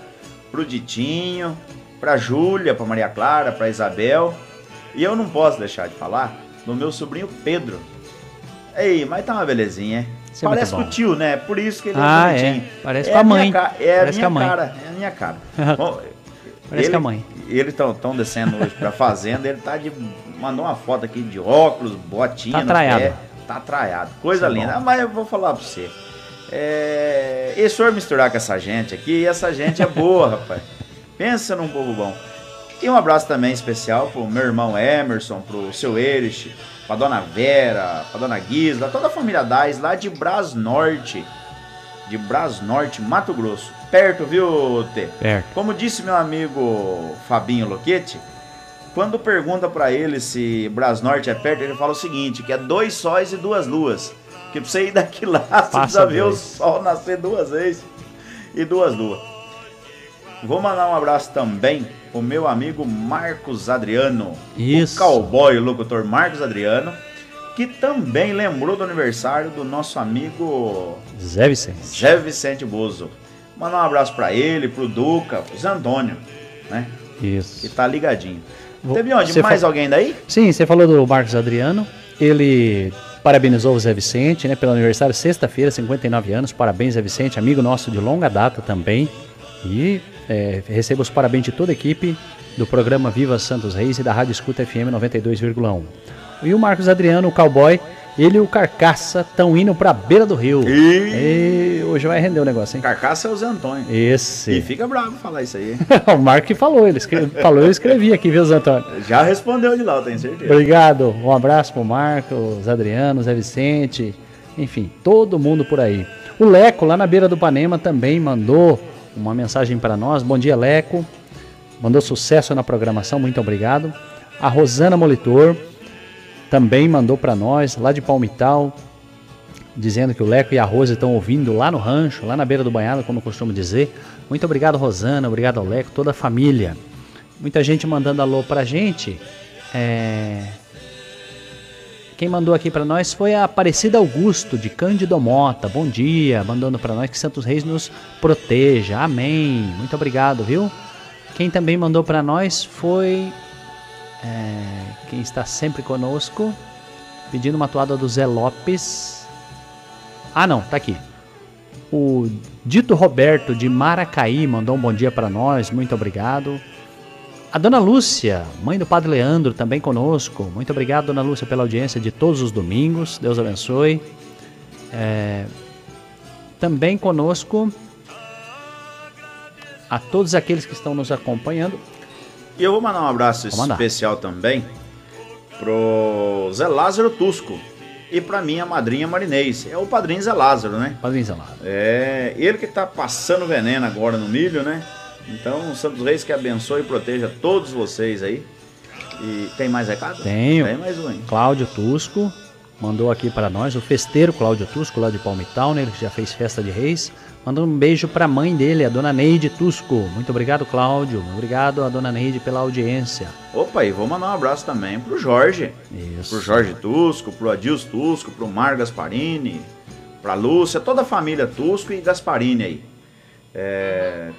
pro Ditinho, pra Júlia, pra Maria Clara, pra Isabel. E eu não posso deixar de falar do meu sobrinho Pedro. Ei, mas tá uma belezinha, hein? Isso parece é com o tio, né? Por isso que ele ah, é bonitinho. É. Parece é com a mãe. Ca... É parece a minha a cara. É a minha cara. Bom, parece ele, com a mãe. Eles estão descendo hoje pra fazenda. Ele tá de... Mandou uma foto aqui de óculos, botinha. Tá traiado. Pé, tá traiado. Coisa isso linda. É ah, mas eu vou falar pra você. É... E se eu misturar com essa gente aqui, essa gente é boa, rapaz. Pensa num povo bom. E um abraço também especial pro meu irmão Emerson, pro seu Erich, pra Dona Vera, pra Dona Guisla, toda a família Dais lá de Brasnorte, de Brasnorte, Mato Grosso. Perto, viu, Tê? Perto. Como disse meu amigo Fabinho Loquete, quando pergunta pra ele se Brasnorte é perto, ele fala o seguinte, que é dois sóis e duas luas. Que pra você ir daqui lá, passa você precisa ver o sol nascer duas vezes e duas luas. Vou mandar um abraço também o meu amigo Marcos Adriano, isso, o cowboy, o locutor Marcos Adriano, que também lembrou do aniversário do nosso amigo Zé Vicente, Zé Vicente Buzzo. Mandar um abraço para ele, pro Duca, pro Zé Antônio, né? Isso. Que tá ligadinho. Vou... Teve onde? Cê mais fa... alguém daí? Sim, você falou do Marcos Adriano, ele parabenizou o Zé Vicente, né, pelo aniversário, sexta-feira, cinquenta e nove anos, parabéns Zé Vicente, amigo nosso de longa data também, e... É, recebo os parabéns de toda a equipe do programa Viva Santos Reis e da Rádio Escuta F M noventa e dois vírgula um. E o Marcos Adriano, o cowboy, Ele e o Carcaça estão indo pra beira do rio. E... E hoje vai render o negócio, hein? Carcaça é o Zé Antônio. Esse. E fica bravo falar isso aí. O Marco que falou, ele escreve, falou, eu escrevi aqui, viu, Zé Antônio? Já respondeu de lá, eu tenho certeza. Obrigado. Um abraço pro Marco, Zé Adriano, Zé Vicente, enfim, todo mundo por aí. O Leco, lá na beira do Panema, também mandou uma mensagem para nós. Bom dia, Leco. Mandou sucesso na programação, muito obrigado. A Rosana Molitor também mandou para nós, lá de Palmital, dizendo que o Leco e a Rose estão ouvindo lá no rancho, lá na beira do banhado, como eu costumo dizer. Muito obrigado, Rosana, obrigado ao Leco, toda a família. Muita gente mandando alô pra gente. É... Quem mandou aqui para nós foi a Aparecida Augusto, de Cândido Mota. Bom dia, mandando para nós que Santos Reis nos proteja. Amém. Muito obrigado, viu? Quem também mandou para nós foi... É, quem está sempre conosco, pedindo uma toada do Zé Lopes. Ah, não, tá aqui. O Dito Roberto, de Maracaí, mandou um bom dia para nós, muito obrigado. A Dona Lúcia, mãe do Padre Leandro, também conosco. Muito obrigado, Dona Lúcia, pela audiência de todos os domingos. Deus abençoe. É, também conosco a todos aqueles que estão nos acompanhando. E eu vou mandar um abraço especial também pro Zé Lázaro Tusco e pra minha madrinha Marinês. É o padrinho Zé Lázaro, né? Padrinho Zé Lázaro. É, ele que tá passando veneno agora no milho, né? Então, o Santos Reis que abençoe e proteja todos vocês aí. E tem mais recado? Tenho. Tem mais um, hein? Cláudio Tusco mandou aqui pra nós, o festeiro Cláudio Tusco, lá de Palmital, né? Ele que já fez festa de reis. Manda um beijo para a mãe dele, a Dona Neide Tusco. Muito obrigado, Cláudio. Obrigado a Dona Neide pela audiência. Opa, e vou mandar um abraço também pro Jorge. Isso. Pro Jorge Tusco, pro Adilson Tusco, pro Mar Gasparini, pra Lúcia, toda a família Tusco e Gasparini aí. É...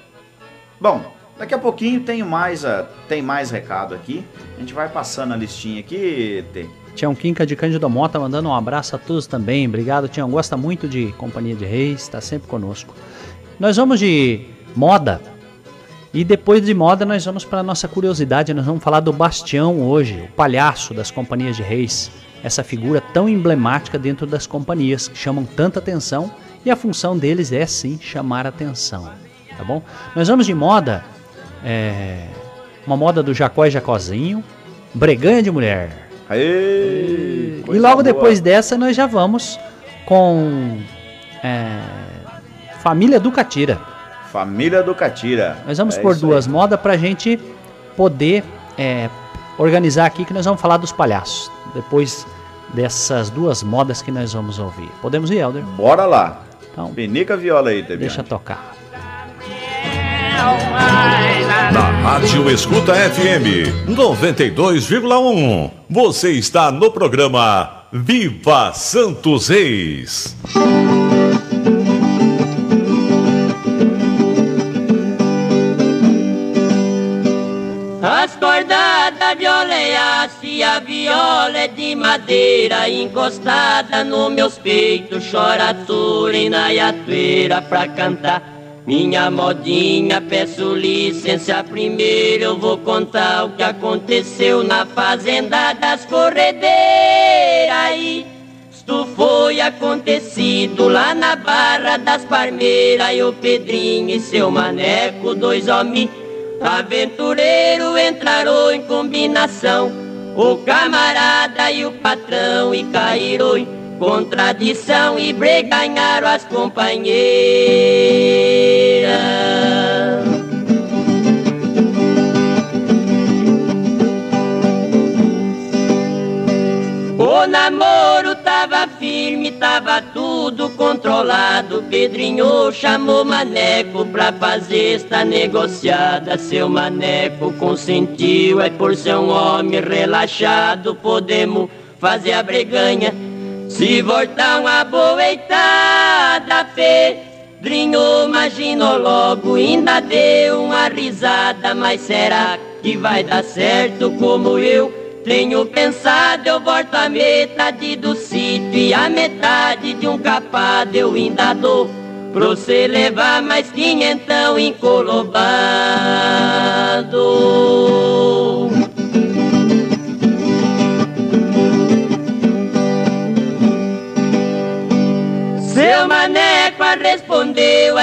Bom, daqui a pouquinho tem mais, a... tem mais recado aqui. A gente vai passando a listinha aqui, Tê. Tião Quinca, de Cândido Mota, mandando um abraço a todos também. Obrigado, Tião. Gosta muito de Companhia de Reis, está sempre conosco. Nós vamos de moda. E depois de moda, nós vamos para a nossa curiosidade. Nós vamos falar do Bastião hoje, o palhaço das Companhias de Reis. Essa figura tão emblemática dentro das companhias, que chamam tanta atenção. E a função deles é, sim, chamar atenção. Tá bom? Nós vamos de moda. É... Uma moda do Jacó e Jacozinho. Breganha de Mulher. Aê, e logo boa. Depois dessa nós já vamos com é, Família Ducatira. Família Ducatira. Nós vamos é por duas aí. Modas pra gente poder é, organizar aqui, que nós vamos falar dos palhaços. Depois dessas duas modas que nós vamos ouvir. Podemos ir, Helder? Bora lá. Então, pinica a viola aí, Tebiondi. Deixa tocar. Na Rádio Escuta F M noventa e dois vírgula um, você está no programa Viva Santos Reis. As cordadas violeiam se a viola é de madeira, encostada no meus peitos, chora a turina e a tueira pra cantar. Minha modinha, peço licença, primeiro eu vou contar o que aconteceu na fazenda das corredeiras. Isto foi acontecido lá na Barra das Palmeiras. E o Pedrinho e seu Maneco, dois homens aventureiros, entraram em combinação. O camarada e o patrão e caíram em contradição e breganharam as companheiras. O namoro tava firme, tava tudo controlado. Pedrinho chamou Maneco pra fazer esta negociada. Seu Maneco consentiu, é por ser um homem relaxado, podemos fazer a breganha. Se voltar uma boitada, Pedrinho imaginou logo, ainda deu uma risada. Mas será que vai dar certo como eu tenho pensado? Eu volto a metade do sítio e a metade de um capado. Eu ainda dou pra você levar mais quinhentão encolobado.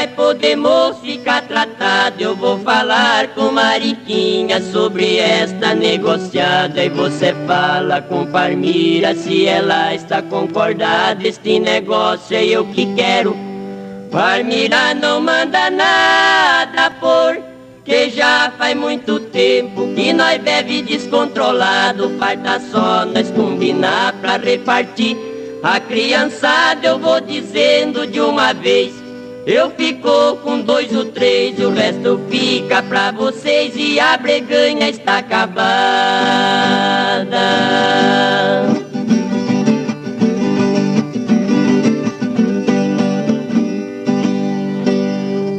vai poder moço ficar tratado. Eu vou falar com Mariquinha sobre esta negociada, e você fala com Parmira se ela está concordada. Este negócio é eu que quero. Parmira não manda nada, porque já faz muito tempo que nós bebe descontrolado. Falta só nós combinar pra repartir a criançada. Eu vou dizendo de uma vez, eu fico com dois ou três, o resto fica pra vocês, e a breganha está acabada.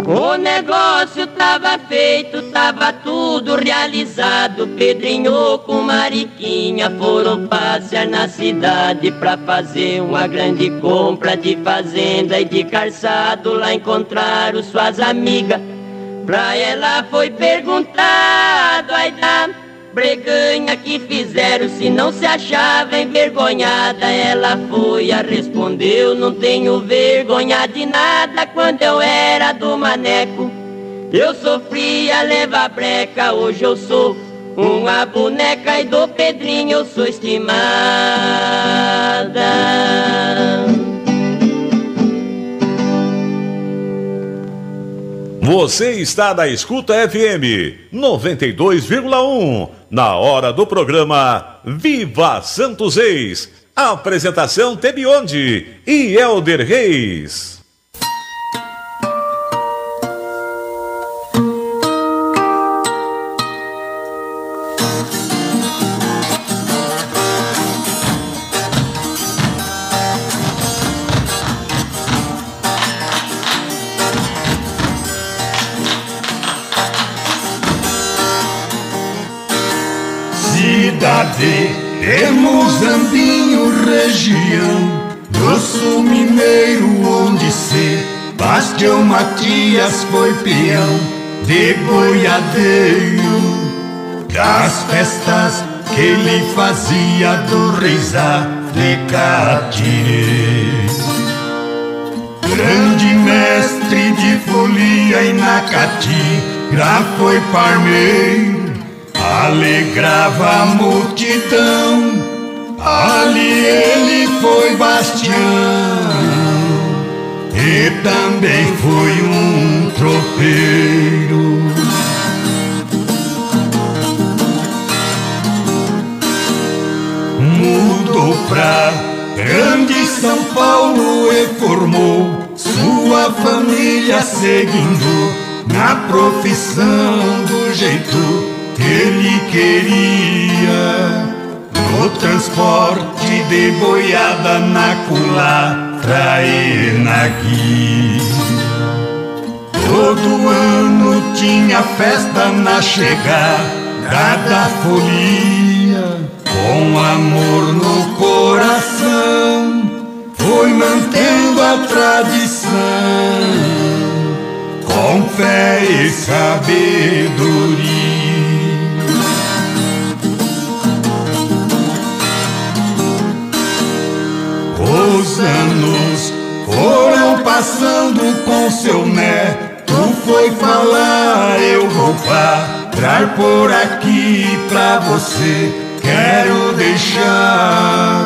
O negócio tava feito, tava tudo realizado. Pedrinho com Mariquinha foram passear na cidade pra fazer uma grande compra de fazenda e de calçado. Lá encontraram suas amigas, pra ela foi perguntado a idade breganha que fizeram, se não se achava envergonhada. Ela foi a respondeu, não tenho vergonha de nada. Quando eu era do maneco, eu sofria leva breca. Hoje eu sou uma boneca e do Pedrinho eu sou estimada. Você está na Escuta F M noventa e dois vírgula um, na hora do programa Viva Santos Reis. Apresentação Tebiondi e Helder Reis. Temos Andinho, região do sul mineiro, onde Sebastião Matias foi peão de boiadeiro. Das festas que ele fazia do reisá de Catire, grande mestre de folia e na catira foi parmeiro. Alegrava a multidão, ali ele foi bastião, e também foi um tropeiro. Mudou pra grande São Paulo e formou sua família, seguindo na profissão do jeito ele queria. No transporte de boiada, na culatra e na guia, todo ano tinha festa na chegada da folia. Com amor no coração, foi mantendo a tradição, com fé e sabedoria. Os anos foram passando com seu neto, foi falar, eu vou parar por aqui pra você, quero deixar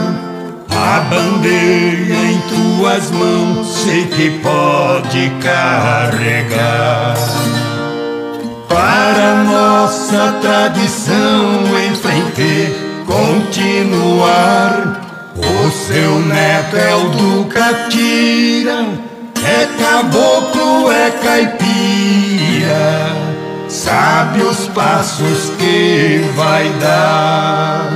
a bandeira em tuas mãos, sei que pode carregar. Para nossa tradição enfrente continuar, o seu neto é o Ducatira, é caboclo, é caipira, sabe os passos que vai dar.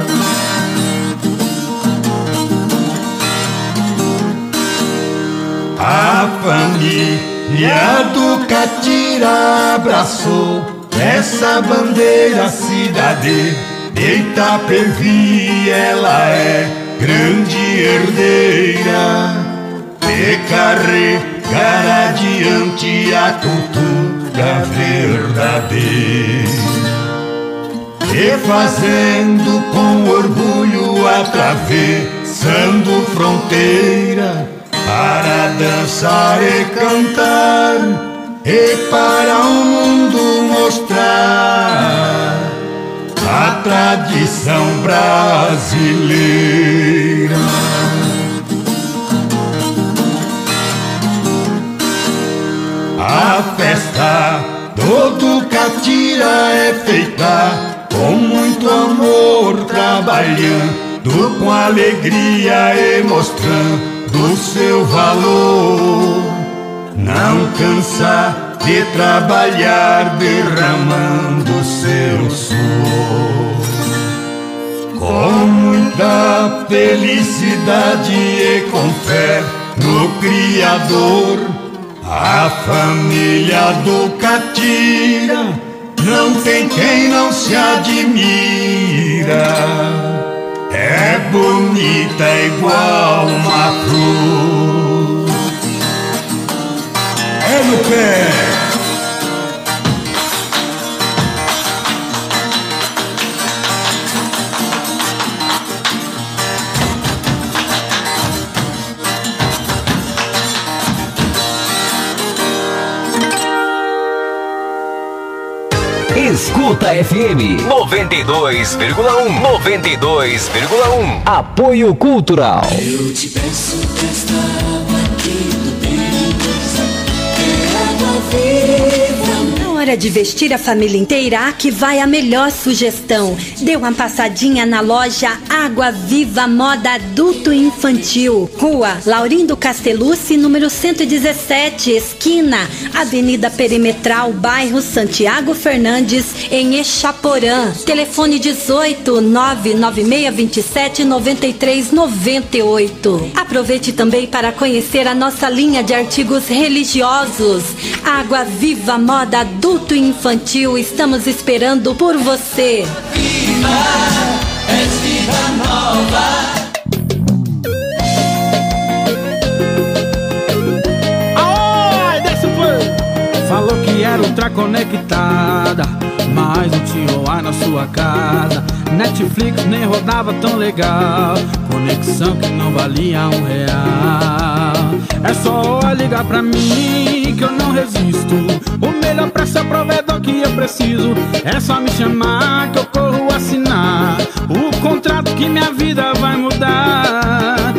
A família Ducatira abraçou essa bandeira cidade, Itapevi ela é grande herdeira, de carregar adiante a cultura verdadeira, e fazendo com orgulho, atravessando fronteira, para dançar e cantar e para o mundo mostrar a tradição brasileira. A festa do Ducatira é feita com muito amor, trabalhando com alegria e mostrando seu valor. Não cansa de trabalhar, derramando seu suor. Com muita felicidade e com fé no Criador, a família Ducatira não tem quem não se admira. É bonita igual uma flor. É no pé. Escuta F M noventa e dois vírgula um, noventa e dois vírgula um. Apoio Cultural. Eu te peço esta água aqui do bem. Na hora de vestir a família inteira, aqui vai a melhor sugestão. Dê uma passadinha na loja Água Viva Moda Adulto Infantil. Rua Laurindo Castellucci, número cento e dezessete, esquina Avenida Perimetral, bairro Santiago Fernandes, em Exaporã. Telefone dezoito, nove nove seis dois sete, nove três nove oito. Aproveite também para conhecer a nossa linha de artigos religiosos. Água Viva Moda Adulto e Infantil, estamos esperando por você. Viva, é vida nova. Aoi, desse povo. Falou que era ultra conectada, mas não tinha o ar na sua casa. Netflix nem rodava tão legal, conexão que não valia um real. É só ligar pra mim que eu não resisto. O melhor preço é o provedor que eu preciso. É só me chamar que eu corro assinar o contrato que minha vida vai mudar.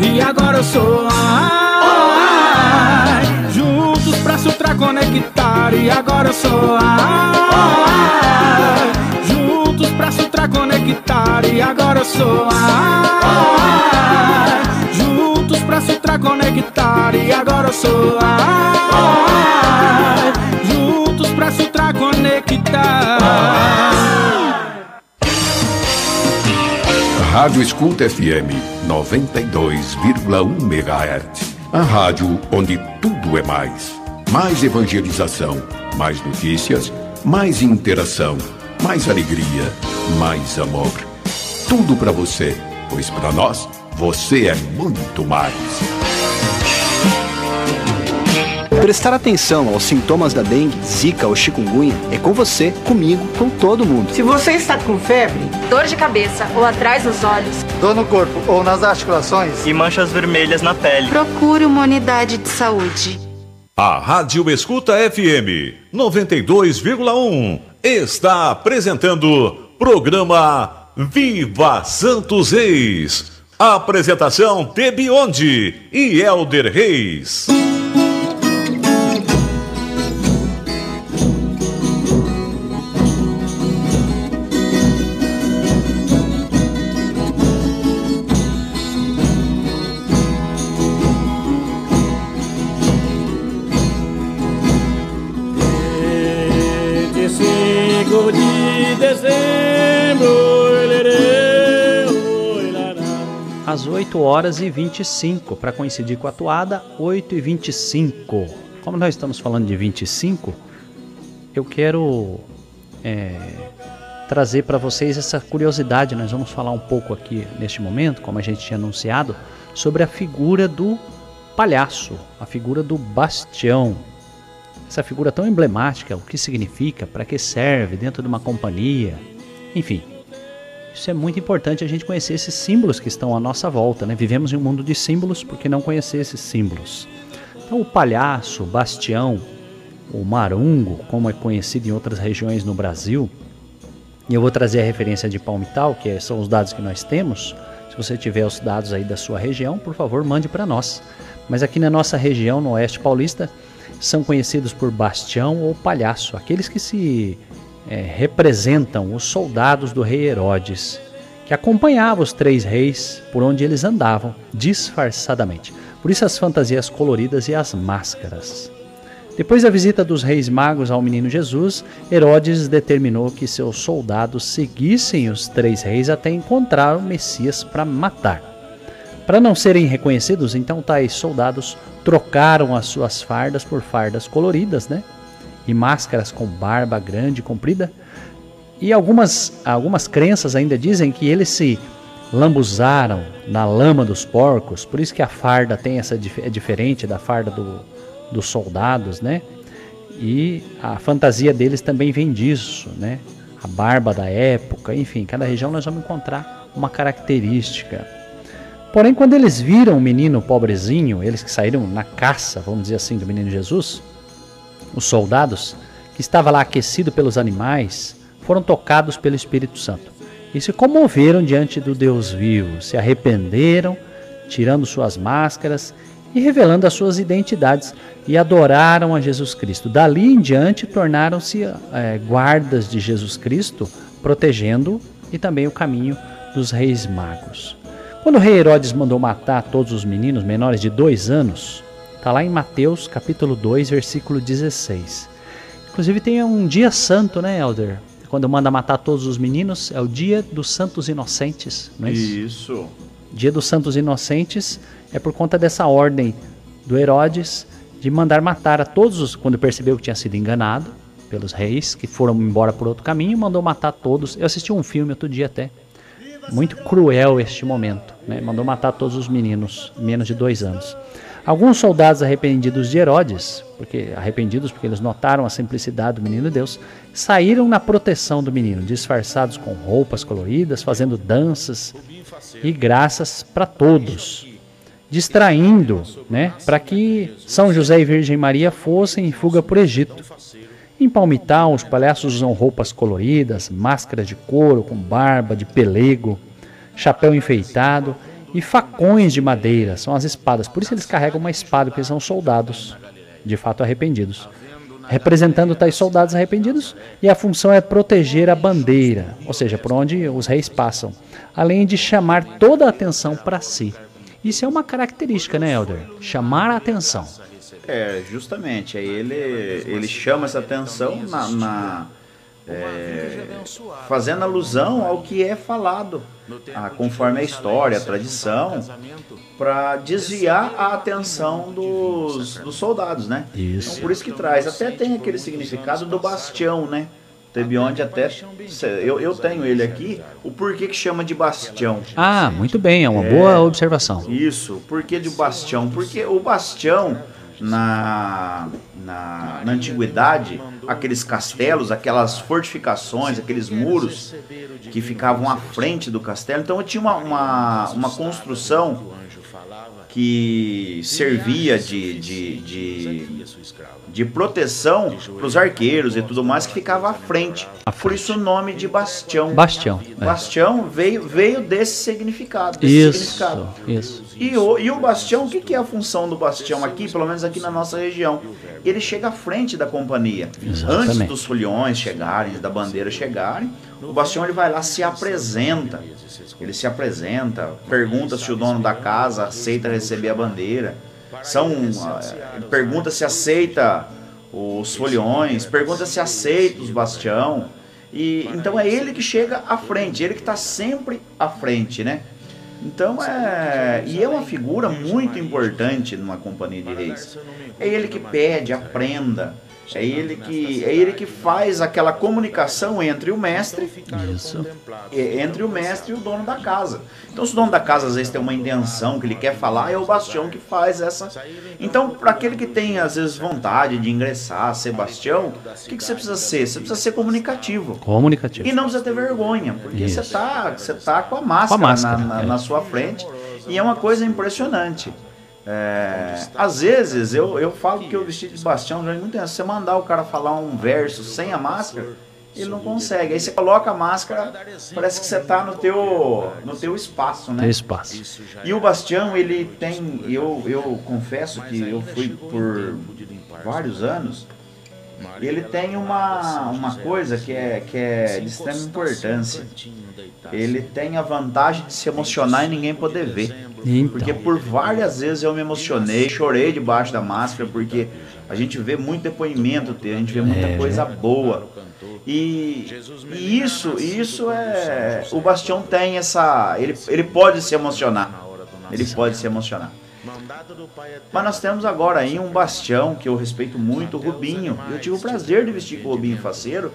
E agora eu sou a oh, juntos pra se ultraconectar. E agora eu sou a oh, juntos pra se ultraconectar. E agora eu sou a oh, juntos pra se ultraconectar. E agora eu sou a Ai, juntos pra se ultraconectar. Rádio Escuta F M noventa e dois vírgula um MHz. A rádio onde tudo é mais. Mais evangelização, mais notícias, mais interação, mais alegria, mais amor. Tudo pra você, pois pra nós, você é muito mais. Prestar atenção aos sintomas da dengue, zika ou chikungunya é com você, comigo, com todo mundo. Se você está com febre, dor de cabeça ou atrás dos olhos, dor no corpo ou nas articulações e manchas vermelhas na pele, procure uma unidade de saúde. A Rádio Escuta F M noventa e dois vírgula um está apresentando programa Viva Santos Reis. Apresentação Tebiondi e Helder Reis. Às oito horas e vinte e cinco, para coincidir com a toada, oito e vinte e cinco. Como nós estamos falando de vinte e cinco, eu quero é, trazer para vocês essa curiosidade. Nós vamos falar um pouco aqui neste momento, como a gente tinha anunciado, sobre a figura do palhaço, a figura do Bastião. Essa figura tão emblemática, o que significa, para que serve dentro de uma companhia, enfim. Isso é muito importante, a gente conhecer esses símbolos que estão à nossa volta, né? Vivemos em um mundo de símbolos, por que não conhecer esses símbolos? Então o palhaço, o Bastião, ou marungo, como é conhecido em outras regiões no Brasil, e eu vou trazer a referência de Palmital, que são os dados que nós temos. Se você tiver os dados aí da sua região, por favor, mande para nós. Mas aqui na nossa região, no Oeste Paulista, são conhecidos por bastião ou palhaço, aqueles que se é, representam os soldados do rei Herodes, que acompanhava os três reis por onde eles andavam, disfarçadamente. Por isso as fantasias coloridas e as máscaras. Depois da visita dos reis magos ao menino Jesus, Herodes determinou que seus soldados seguissem os três reis até encontrar o Messias para matar. Para não serem reconhecidos, então tais soldados trocaram as suas fardas por fardas coloridas, né? E máscaras com barba grande e comprida. E algumas, algumas crenças ainda dizem que eles se lambuzaram na lama dos porcos, por isso que a farda tem essa, é diferente da farda do dos soldados, né? E a fantasia deles também vem disso, né? A barba da época, enfim, cada região nós vamos encontrar uma característica. Porém, quando eles viram o menino pobrezinho, eles que saíram na caça, vamos dizer assim, do menino Jesus, os soldados, que estava lá aquecido pelos animais, foram tocados pelo Espírito Santo e se comoveram diante do Deus vivo, se arrependeram, tirando suas máscaras e revelando as suas identidades, e adoraram a Jesus Cristo. Dali em diante, tornaram-se é, guardas de Jesus Cristo, protegendo e também o caminho dos reis magos. Quando o rei Herodes mandou matar todos os meninos menores de dois anos, está lá em Mateus capítulo dois, versículo dezesseis. Inclusive tem um dia santo, né, Helder? Quando manda matar todos os meninos, é o dia dos santos inocentes, não é isso? Isso. Dia dos santos inocentes é por conta dessa ordem do Herodes de mandar matar a todos os... Quando percebeu que tinha sido enganado pelos reis, que foram embora por outro caminho, mandou matar todos. Eu assisti um filme outro dia até. Muito cruel este momento, né? Mandou matar todos os meninos, menos de dois anos. Alguns soldados arrependidos de Herodes, porque, arrependidos porque eles notaram a simplicidade do menino Deus, saíram na proteção do menino, disfarçados com roupas coloridas, fazendo danças e graças para todos, distraindo, né, para que São José e Virgem Maria fossem em fuga por Egito. Em Palmital, os palhaços usam roupas coloridas, máscaras de couro com barba de pelego, chapéu enfeitado e facões de madeira, são as espadas. Por isso eles carregam uma espada, porque são soldados, de fato arrependidos, representando tais soldados arrependidos, e a função é proteger a bandeira, ou seja, por onde os reis passam, além de chamar toda a atenção para si. Isso é uma característica, né, Helder? Chamar a atenção. É, justamente, aí ele, ele chama essa atenção na, na, é, fazendo alusão ao que é falado, a, conforme a história, a tradição, para desviar a atenção dos, dos soldados, né? Isso. Então, por isso que traz, até tem aquele significado do bastião, né? Tebiondi até, eu, eu tenho ele aqui, o porquê que chama de bastião. Ah, muito bem, é uma é, boa observação. Isso, porquê de bastião? Porque o bastião, na, na, na antiguidade, aqueles castelos, aquelas fortificações, aqueles muros que ficavam à frente do castelo, então tinha uma, uma, uma construção que servia de, de, de, de proteção para os arqueiros e tudo mais, que ficava à frente. Por isso o nome de bastião. Bastião. É. Bastião veio, veio desse significado. Desse isso, significado. Isso. E, o, e o bastião, o que, que é a função do bastião aqui, pelo menos aqui na nossa região? Ele chega à frente da companhia. Exatamente. Antes dos foliões chegarem, da bandeira chegarem, o bastião ele vai lá, se apresenta. Ele se apresenta, pergunta se o dono da casa aceita receber a bandeira. São, pergunta se aceita os foliões, pergunta se aceita os bastião. E, então é ele que chega à frente, ele que está sempre à frente, né? Então é, e é uma figura muito importante numa companhia de reis. É ele que pede a prenda. É ele, que, é ele que faz aquela comunicação entre o mestre Isso. entre o mestre e o dono da casa. Então se o dono da casa às vezes tem uma intenção que ele quer falar, é o bastião que faz essa. Então para aquele que tem às vezes vontade de ingressar, ser bastião, o que, que você precisa ser? Você precisa ser comunicativo. Comunicativo. E não precisa ter vergonha, porque Isso. você está você tá com a máscara, com a máscara na, na, é. na sua frente. E é uma coisa impressionante. É, às vezes eu, eu falo que eu vesti de Sebastião durante muito tempo. Se você mandar o cara falar um verso sem a máscara, ele não consegue. Aí você coloca a máscara, parece que você está no teu, no teu espaço, né? Teu espaço. E o Bastião, ele tem... Eu, eu confesso que eu fui por vários anos. Ele tem uma, uma coisa que é, que é de extrema importância. Ele tem a vantagem de se emocionar e ninguém poder ver. Então. Porque por várias vezes eu me emocionei, chorei debaixo da máscara, porque a gente vê muito depoimento, a gente vê muita é, coisa boa. E, e isso, isso é... O Bastião tem essa... Ele, ele pode se emocionar. Ele pode se emocionar. Mas nós temos agora aí um Bastião que eu respeito muito, o Rubinho. Eu tive o prazer de vestir com o Rubinho Faceiro.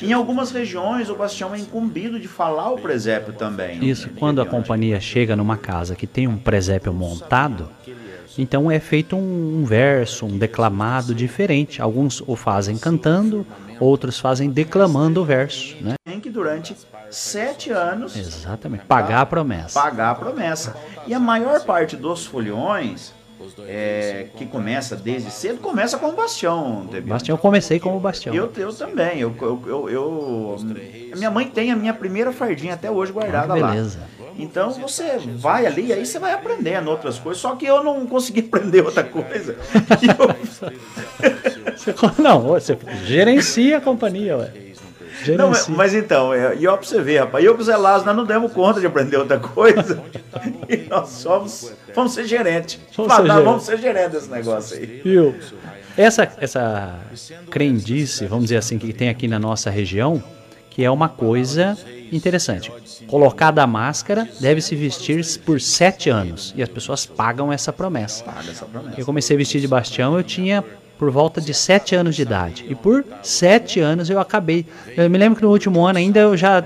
Em algumas regiões o Bastião é incumbido de falar o presépio também. Isso, quando a companhia chega numa casa que tem um presépio montado, então é feito um, um verso, um declamado diferente. Alguns o fazem cantando, outros fazem declamando o verso, né? Tem que durante sete anos... Exatamente, pagar a promessa. Pagar a promessa. E a maior parte dos foliões... É, que começa desde cedo, começa com o Bastião. Bastião, eu comecei com o Bastião. Eu, eu também. Eu, eu, eu, eu, minha mãe tem a minha primeira fardinha até hoje guardada ah, beleza. lá. Então você vai ali, aí você vai aprendendo outras coisas. Só que eu não consegui aprender outra coisa. Eu... Não, você gerencia a companhia, ué. Não, mas, mas então, e ó pra você ver, rapaz, eu e o Zé Lázaro, nós não demos conta de aprender outra coisa. E nós somos, vamos ser gerente. Vamos, ser, gerente. vamos ser gerente desse negócio aí. Viu? Essa, essa crendice, vamos dizer assim, que tem aqui na nossa região, que é uma coisa interessante. Colocada a máscara, deve-se vestir por sete anos. E as pessoas pagam essa promessa. Eu comecei a vestir de Bastião, eu tinha... por volta de sete anos de idade. E por sete anos eu acabei. Eu me lembro que no último ano ainda eu já...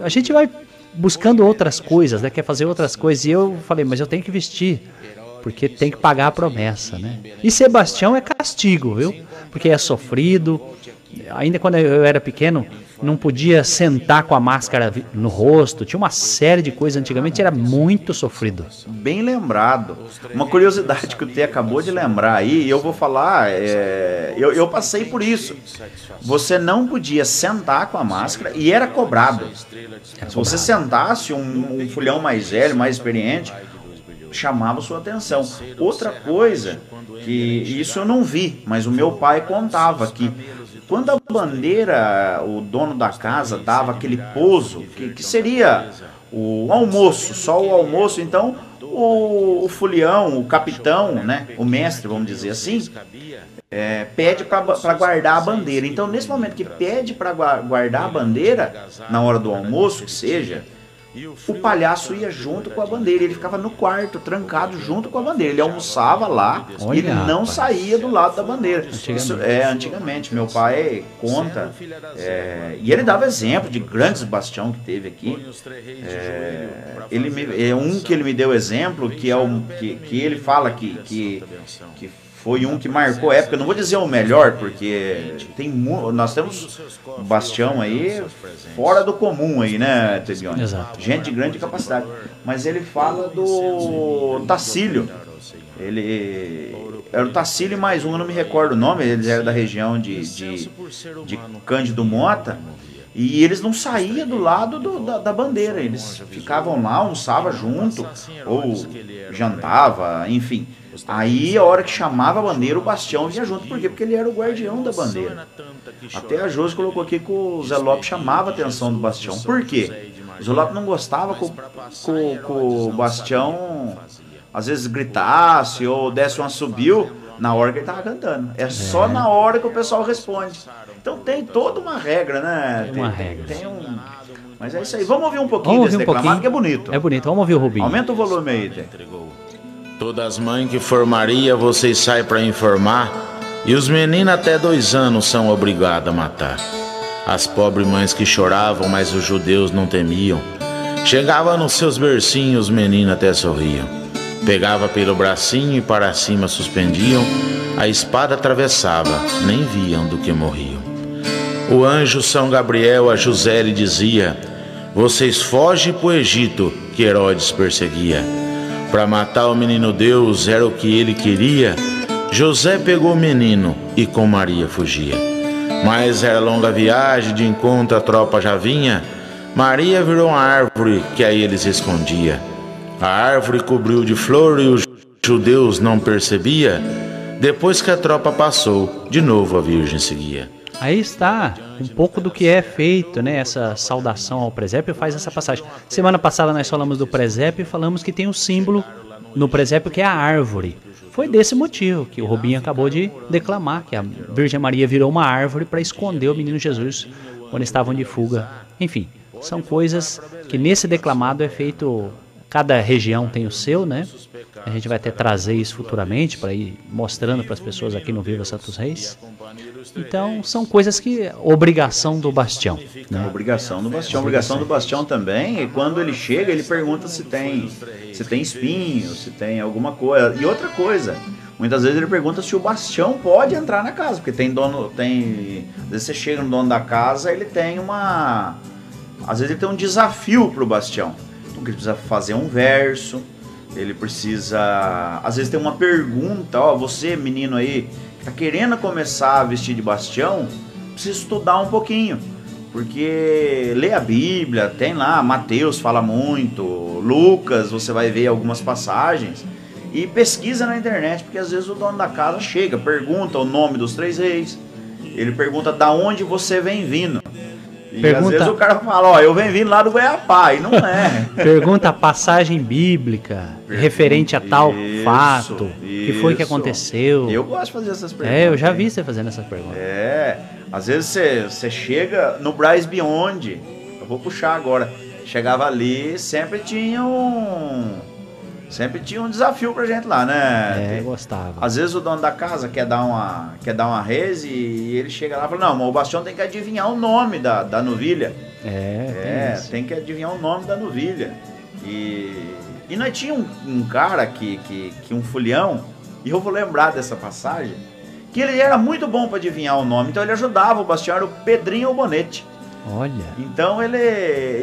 A gente vai buscando outras coisas, né? Quer fazer outras coisas. E eu falei, mas eu tenho que vestir, porque tem que pagar a promessa, né? E Sebastião é castigo, viu? Porque é sofrido. Ainda quando eu era pequeno, não podia sentar com a máscara no rosto. Tinha uma série de coisas. Antigamente era muito sofrido. Bem lembrado. Uma curiosidade que o T acabou de lembrar aí, e eu vou falar, é, eu, eu passei por isso. Você não podia sentar com a máscara e era cobrado. Se você sentasse um, um fulhão mais velho, mais experiente, chamava sua atenção. Outra coisa, que isso eu não vi, mas o meu pai contava que quando a bandeira, o dono da casa dava aquele pouso, que, que seria o almoço, só o almoço, então o, o folião, o capitão, né, o mestre, vamos dizer assim, é, pede para guardar a bandeira. Então, nesse momento que pede para guardar a bandeira, na hora do almoço, que seja, o palhaço ia junto com a bandeira, ele ficava no quarto, trancado junto com a bandeira. Ele almoçava lá e ele não saía do lado da bandeira. Isso é antigamente, meu pai conta, é, e ele dava exemplo de grandes Bastião que teve aqui. É, ele me, é um que ele me deu exemplo, que é um que, que ele fala que, que, que foi um que marcou a época. Eu não vou dizer o melhor, porque tem nós temos um Bastião aí fora do comum aí, né, Tebiondi? Exato. Gente de grande capacidade. Mas ele fala do Tacílio. Ele era o Tacílio mais um, eu não me recordo o nome, eles eram da região de, de, de Cândido Mota. E eles não saíam do lado do, da, da bandeira, eles ficavam lá, almoçavam junto, ou jantava, enfim. Aí a hora que chamava a bandeira, o Bastião vinha junto. Por quê? Porque ele era o guardião da bandeira. Até a Josi colocou aqui que o Zé Lopes chamava a atenção do Bastião. Por quê? O Zé Lopes não gostava que o Bastião às vezes gritasse ou desse um assobio na hora que ele estava cantando. É só na hora que o pessoal responde. Então tem toda uma regra, né? Tem uma regra. Tem um... Mas é isso aí. Vamos ouvir um pouquinho desse declamado, que é bonito. É bonito. Vamos ouvir o Rubinho. Aumenta o volume aí, Tê. Todas mães que formaria, vocês saem para informar, e os meninos até dois anos são obrigados a matar. As pobres mães que choravam, mas os judeus não temiam. Chegava nos seus bercinhos, os meninos até sorriam. Pegava pelo bracinho e para cima suspendiam. A espada atravessava, nem viam do que morriam. O anjo São Gabriel a José lhe dizia: vocês fogem para o Egito, que Herodes perseguia. Para matar o menino Deus era o que ele queria. José pegou o menino e com Maria fugia. Mas era longa viagem, de encontro a tropa já vinha. Maria virou uma árvore que a eles escondia. A árvore cobriu de flor e os judeus não percebia. Depois que a tropa passou, de novo a Virgem seguia. Aí está um pouco do que é feito, né? Essa saudação ao presépio faz essa passagem. Semana passada nós falamos do presépio e falamos que tem um símbolo no presépio que é a árvore. Foi desse motivo que o Rubinho acabou de declamar, que a Virgem Maria virou uma árvore para esconder o menino Jesus quando estavam de fuga. Enfim, são coisas que nesse declamado é feito... Cada região tem o seu, né? A gente vai até trazer isso futuramente para ir mostrando para as pessoas aqui no Viva Santos Reis. Então, são coisas que... Obrigação do Bastião. Né? Obrigação do Bastião. Obrigação do Bastião também. E quando ele chega, ele pergunta se tem, se tem espinho, se tem alguma coisa. E outra coisa, muitas vezes ele pergunta se o Bastião pode entrar na casa. Porque tem dono... tem às vezes você chega no dono da casa, ele tem uma... Às vezes ele tem um desafio para o Bastião. Ele precisa fazer um verso, ele precisa... Às vezes tem uma pergunta, ó, você menino aí, que tá querendo começar a vestir de Bastião, precisa estudar um pouquinho, porque lê a Bíblia, tem lá, Mateus fala muito, Lucas, você vai ver algumas passagens, e pesquisa na internet, porque às vezes o dono da casa chega, pergunta o nome dos três reis, ele pergunta da onde você vem vindo. E pergunta, às vezes o cara fala, ó, eu venho vindo lá do Goiapá, e não é. Pergunta a passagem bíblica, pergunta referente a tal isso, fato, o que foi que aconteceu. Eu gosto de fazer essas perguntas. É, eu já vi você fazendo essas perguntas. É, às vezes você, você chega no Brás Beyond, eu vou puxar agora, chegava ali, sempre tinha um... Sempre tinha um desafio pra gente lá, né? É, eu gostava. Às vezes o dono da casa quer dar uma, quer dar uma res e ele chega lá e fala, não, mas o Bastião tem que adivinhar o nome da, da novilha. É, é tem, tem que adivinhar o nome da novilha. E, e nós tinha um, um cara que, que, que um folião, e eu vou lembrar dessa passagem, que ele era muito bom pra adivinhar o nome, então ele ajudava o Bastião, era o Pedrinho Bonete. Olha. Então ele,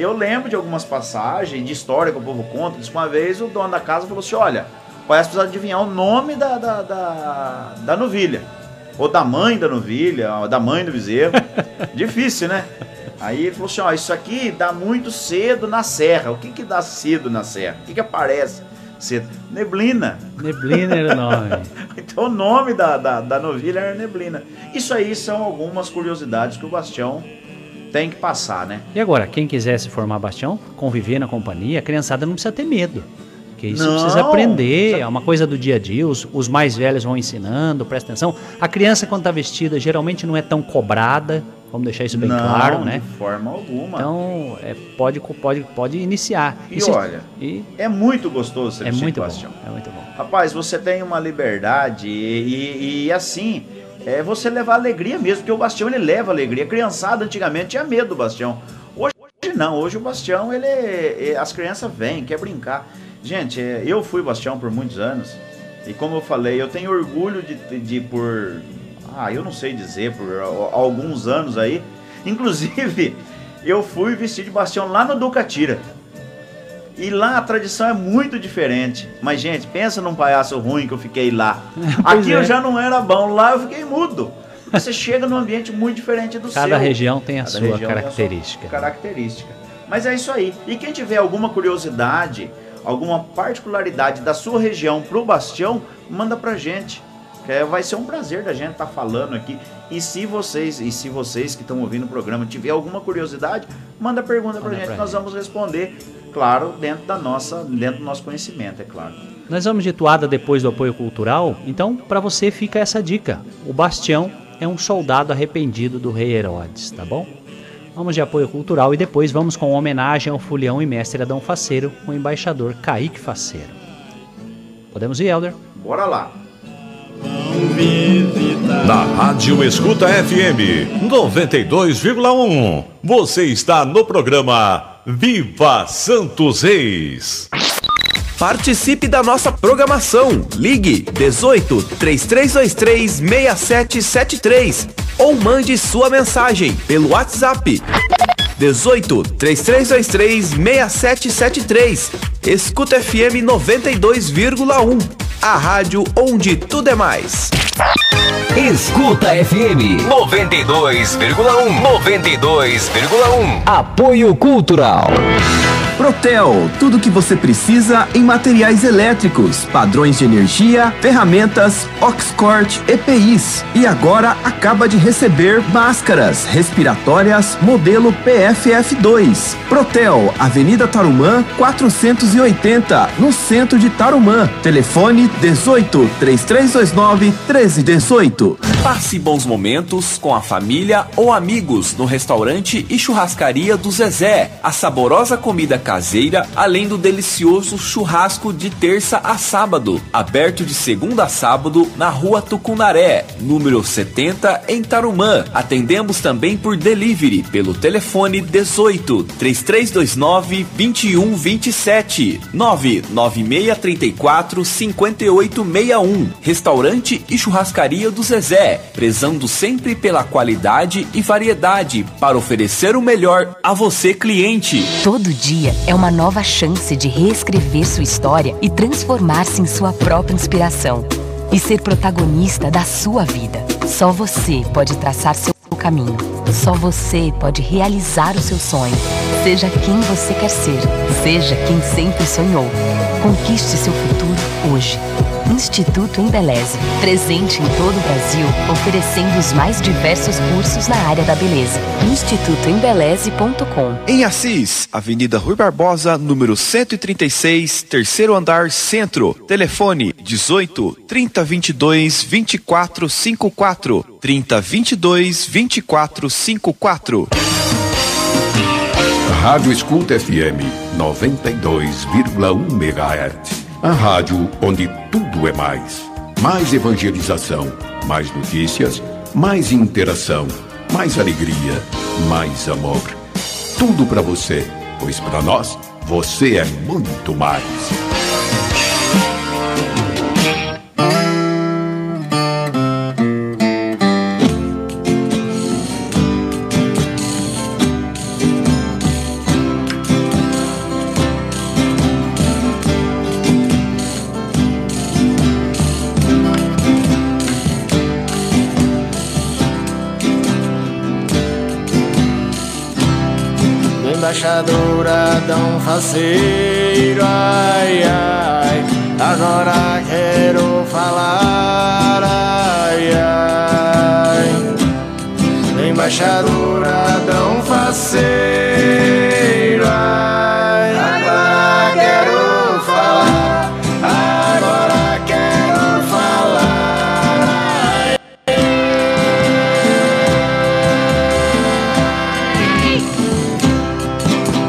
eu lembro de algumas passagens de história que o povo conta. Diz que uma vez o dono da casa falou assim: olha, parece precisar adivinhar o nome da, da, da, da novilha, ou da mãe da novilha, ou da mãe do bezerro. Difícil, né? Aí ele falou assim: ó, isso aqui dá muito cedo na serra. O que que dá cedo na serra? O que que aparece cedo? Neblina. Neblina era o nome. Então o nome da, da, da novilha era Neblina. Isso aí são algumas curiosidades que o Bastião tem que passar, né? E agora, quem quiser se formar Bastião, conviver na companhia, a criançada não precisa ter medo. Porque isso não, precisa aprender, precisa... é uma coisa do dia a dia, os, os mais velhos vão ensinando, presta atenção. A criança, quando está vestida, geralmente não é tão cobrada, vamos deixar isso bem não, claro, né? Não, de forma alguma. Então, é, pode, pode, pode iniciar. E, e se... olha, e... é muito gostoso ser é muito Bastião. Bom, é muito bom. Rapaz, você tem uma liberdade e, e, e assim... É você levar alegria mesmo, porque o Bastião ele leva alegria. A criançada antigamente tinha medo do Bastião. Hoje não, hoje o Bastião, ele, as crianças vêm, quer brincar. Gente, eu fui Bastião por muitos anos. E como eu falei, eu tenho orgulho de, de por... Ah, eu não sei dizer, por alguns anos aí. Inclusive, eu fui vestido de Bastião lá no Ducatira. E lá a tradição é muito diferente. Mas, gente, pensa num palhaço ruim que eu fiquei lá. Aqui é. Eu já não era bom, lá eu fiquei mudo. Porque você chega num ambiente muito diferente do Cada seu. Cada região tem a Cada sua característica. Tem a sua característica. Mas é isso aí. E quem tiver alguma curiosidade, alguma particularidade da sua região pro Bastião, manda pra gente. Que vai ser um prazer da gente estar tá falando aqui. E se vocês, e se vocês que estão ouvindo o programa tiver alguma curiosidade, manda pergunta pra manda gente, pra nós gente. Vamos responder. Claro, dentro, da nossa, dentro do nosso conhecimento, é claro. Nós vamos de toada depois do apoio cultural, então para você fica essa dica. O Bastião é um soldado arrependido do rei Herodes, tá bom? Vamos de apoio cultural e depois vamos com homenagem ao folião e mestre Adão Faceiro, o embaixador Caíque Faceiro. Podemos ir, Helder? Bora lá! Na Rádio Escuta F M noventa e dois vírgula um, você está no programa... Viva Santos Reis! Participe da nossa programação. Ligue dezoito, três três dois três, seis sete sete três ou mande sua mensagem pelo WhatsApp dezoito, três três dois três, seis sete sete três Escuta F M noventa e dois vírgula um, a rádio onde tudo é mais. Escuta F M noventa e dois vírgula um. Apoio Cultural. Protel, tudo o que você precisa em materiais elétricos, padrões de energia, ferramentas, Oxcort, E P Is. E agora acaba de receber máscaras respiratórias modelo P F F dois. Protel, Avenida Tarumã, quatrocentos e oitenta, no centro de Tarumã. Telefone dezoito, três três dois nove, um três um oito. Passe bons momentos com a família ou amigos no restaurante e churrascaria do Zezé. A saborosa comida caseira, além do delicioso churrasco de terça a sábado, aberto de segunda a sábado na Rua Tucunaré, número setenta, em Tarumã. Atendemos também por delivery pelo telefone dezoito, três três dois nove, dois um dois sete, nove nove seis três quatro, cinco oito seis um. Restaurante e churrascaria do Zezé, prezando sempre pela qualidade e variedade para oferecer o melhor a você, cliente. Todo dia é uma nova chance de reescrever sua história e transformar-se em sua própria inspiração e ser protagonista da sua vida. Só você pode traçar seu caminho. Só você pode realizar o seu sonho. Seja quem você quer ser. Seja quem sempre sonhou. Conquiste seu futuro hoje. Instituto Embeleze, presente em todo o Brasil, oferecendo os mais diversos cursos na área da beleza. instituto embeleze ponto com. Em Assis, Avenida Rui Barbosa, número cento e trinta e seis, terceiro andar, centro. Telefone dezoito, trinta, vinte e dois, vinte e quatro, cinquenta e quatro. trinta, vinte e dois, vinte e quatro, cinquenta e quatro. Rádio Escuta F M noventa e dois vírgula um MHz. A rádio onde tudo é mais. Mais evangelização, mais notícias, mais interação, mais alegria, mais amor. Tudo para você, pois para nós, você é muito mais. Embaixador Adão Faceiro, ai, ai, agora quero falar, ai, ai. Embaixador Adão Faceiro, ai, agora quero falar, agora quero falar, ai.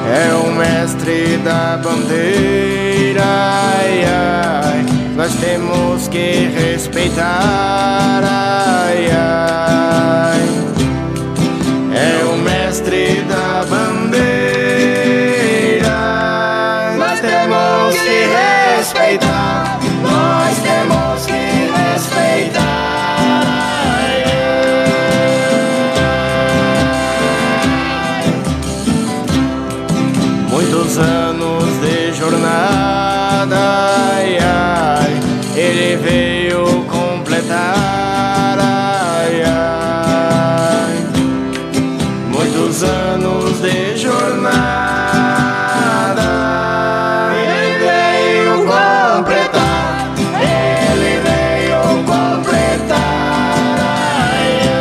É o mestre da bandeira, ai, ai, nós temos que respeitar, ai, ai. É o mestre da bandeira, nós temos que respeitar, nós temos que respeitar. Muitos anos de jornada, ai, ai, ele veio completar, ai, ai. Muitos anos de jornada, ele veio completar, ele veio completar, ai, ai.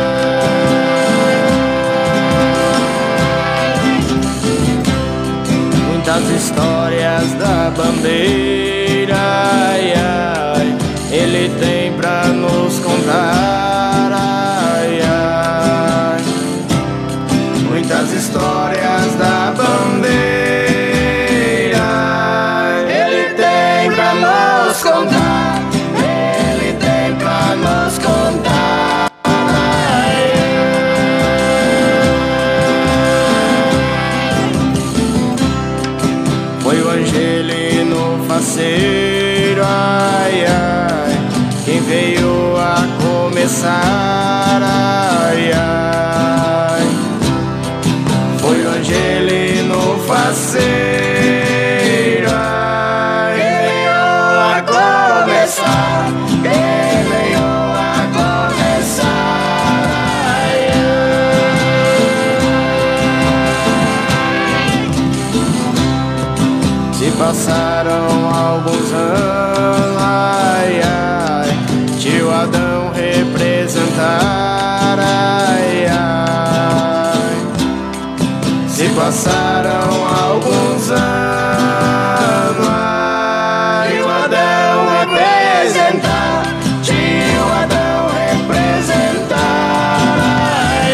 Muitas histórias da bandeira, ai, ai, ele tem pra nos contar, ai, ai. Muitas histórias da bandeira, ele tem pra nos contar, ele tem pra nos contar, ai, ai. Foi o Angelino Faceiro, ai, ai, quem veio a começar, ai, ai. Foi o Angelino Faceiro, ai. passaram alguns anos, ai, ai, tio Adão representar, ai, ai, se passaram alguns anos, ai, o Adão representar, tio Adão representar, ai, ai.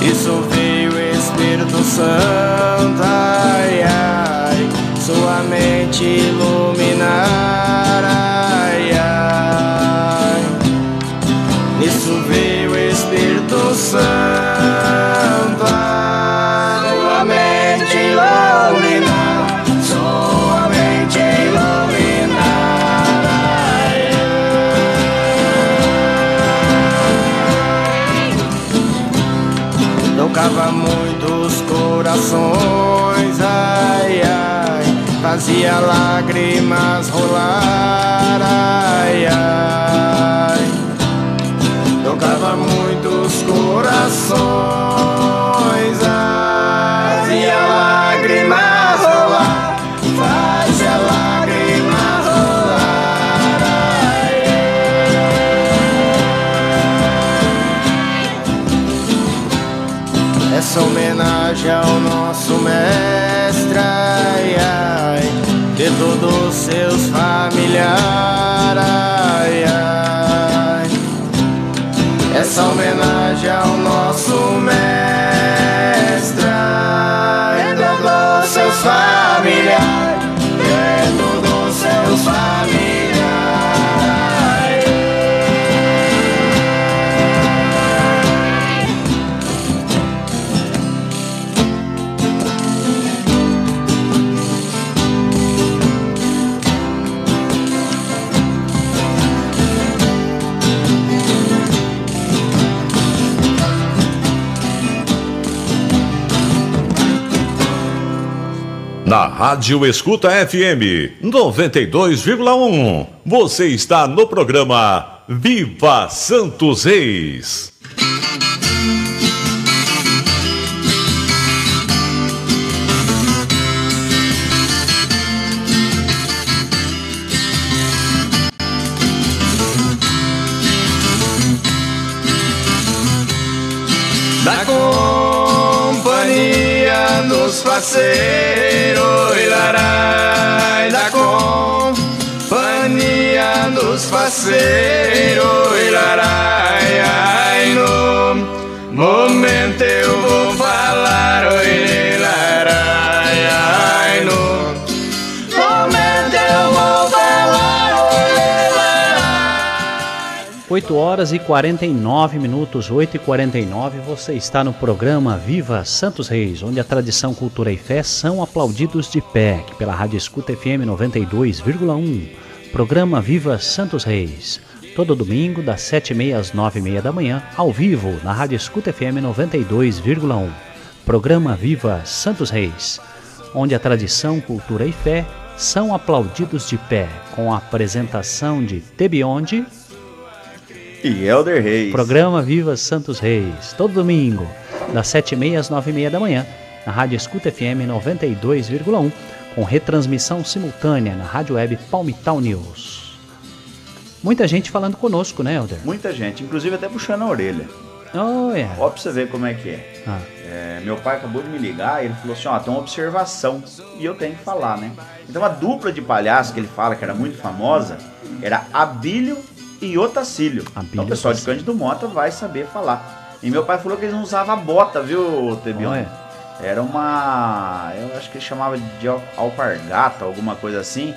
Isso veio o Espírito Santo, ai, ai, sua mente iluminar, ai, ai. Isso veio o Espírito Santo, ai, sua mente iluminar, sua mente iluminar, ai, ai. Tocava muitos corações, ai, ai, fazia lágrimas rolar, ai, ai, tocava muitos corações, ai, fazia lágrimas rolar, fazia lágrimas rolar, ai, ai. Essa homenagem ao nosso mestre, ai, ai, de todos seus familiares, ai, ai. Essa homenagem ao nosso mestre, ai, de todos seus familiares, de todos seus na Rádio Escuta F M noventa e dois vírgula um. Você está no programa Viva Santos Reis. Da companhia dos faceiros, da companhia dos faceiros, ilarai, ai, no momento eu vou falar, oi, ilarai, ai, no momento eu vou falar, oi, ilarai. Oito horas e quarenta e nove minutos, oito e quarenta e nove, você está no programa Viva Santos Reis, onde a tradição, cultura e fé são aplaudidos de pé, que pela Rádio Escuta F M noventa e dois vírgula um, programa Viva Santos Reis, todo domingo das sete e meia às nove e meia da manhã, ao vivo na Rádio Escuta F M noventa e dois vírgula um, programa Viva Santos Reis, onde a tradição, cultura e fé são aplaudidos de pé, com a apresentação de Tebiondi e Helder Reis. Programa Viva Santos Reis, todo domingo, das sete e meia às nove e meia da manhã, na Rádio Escuta F M noventa e dois vírgula um, com retransmissão simultânea na Rádio Web Palmital News. Muita gente falando conosco, né, Helder? Muita gente, inclusive até puxando a orelha. Oh, é. Ó, pra você ver como é que é. Ah. É, meu pai acabou de me ligar e ele falou assim, ó, tem uma observação e eu tenho que falar, né? Então a dupla de palhaço que ele fala, que era muito famosa, era Abílio e Otacílio. Abílio, então o pessoal Otacílio de Cândido Mota vai saber falar. E meu pai falou que eles não usavam bota, viu, Tebion? É. Era uma... eu acho que ele chamava de alpargata, alguma coisa assim,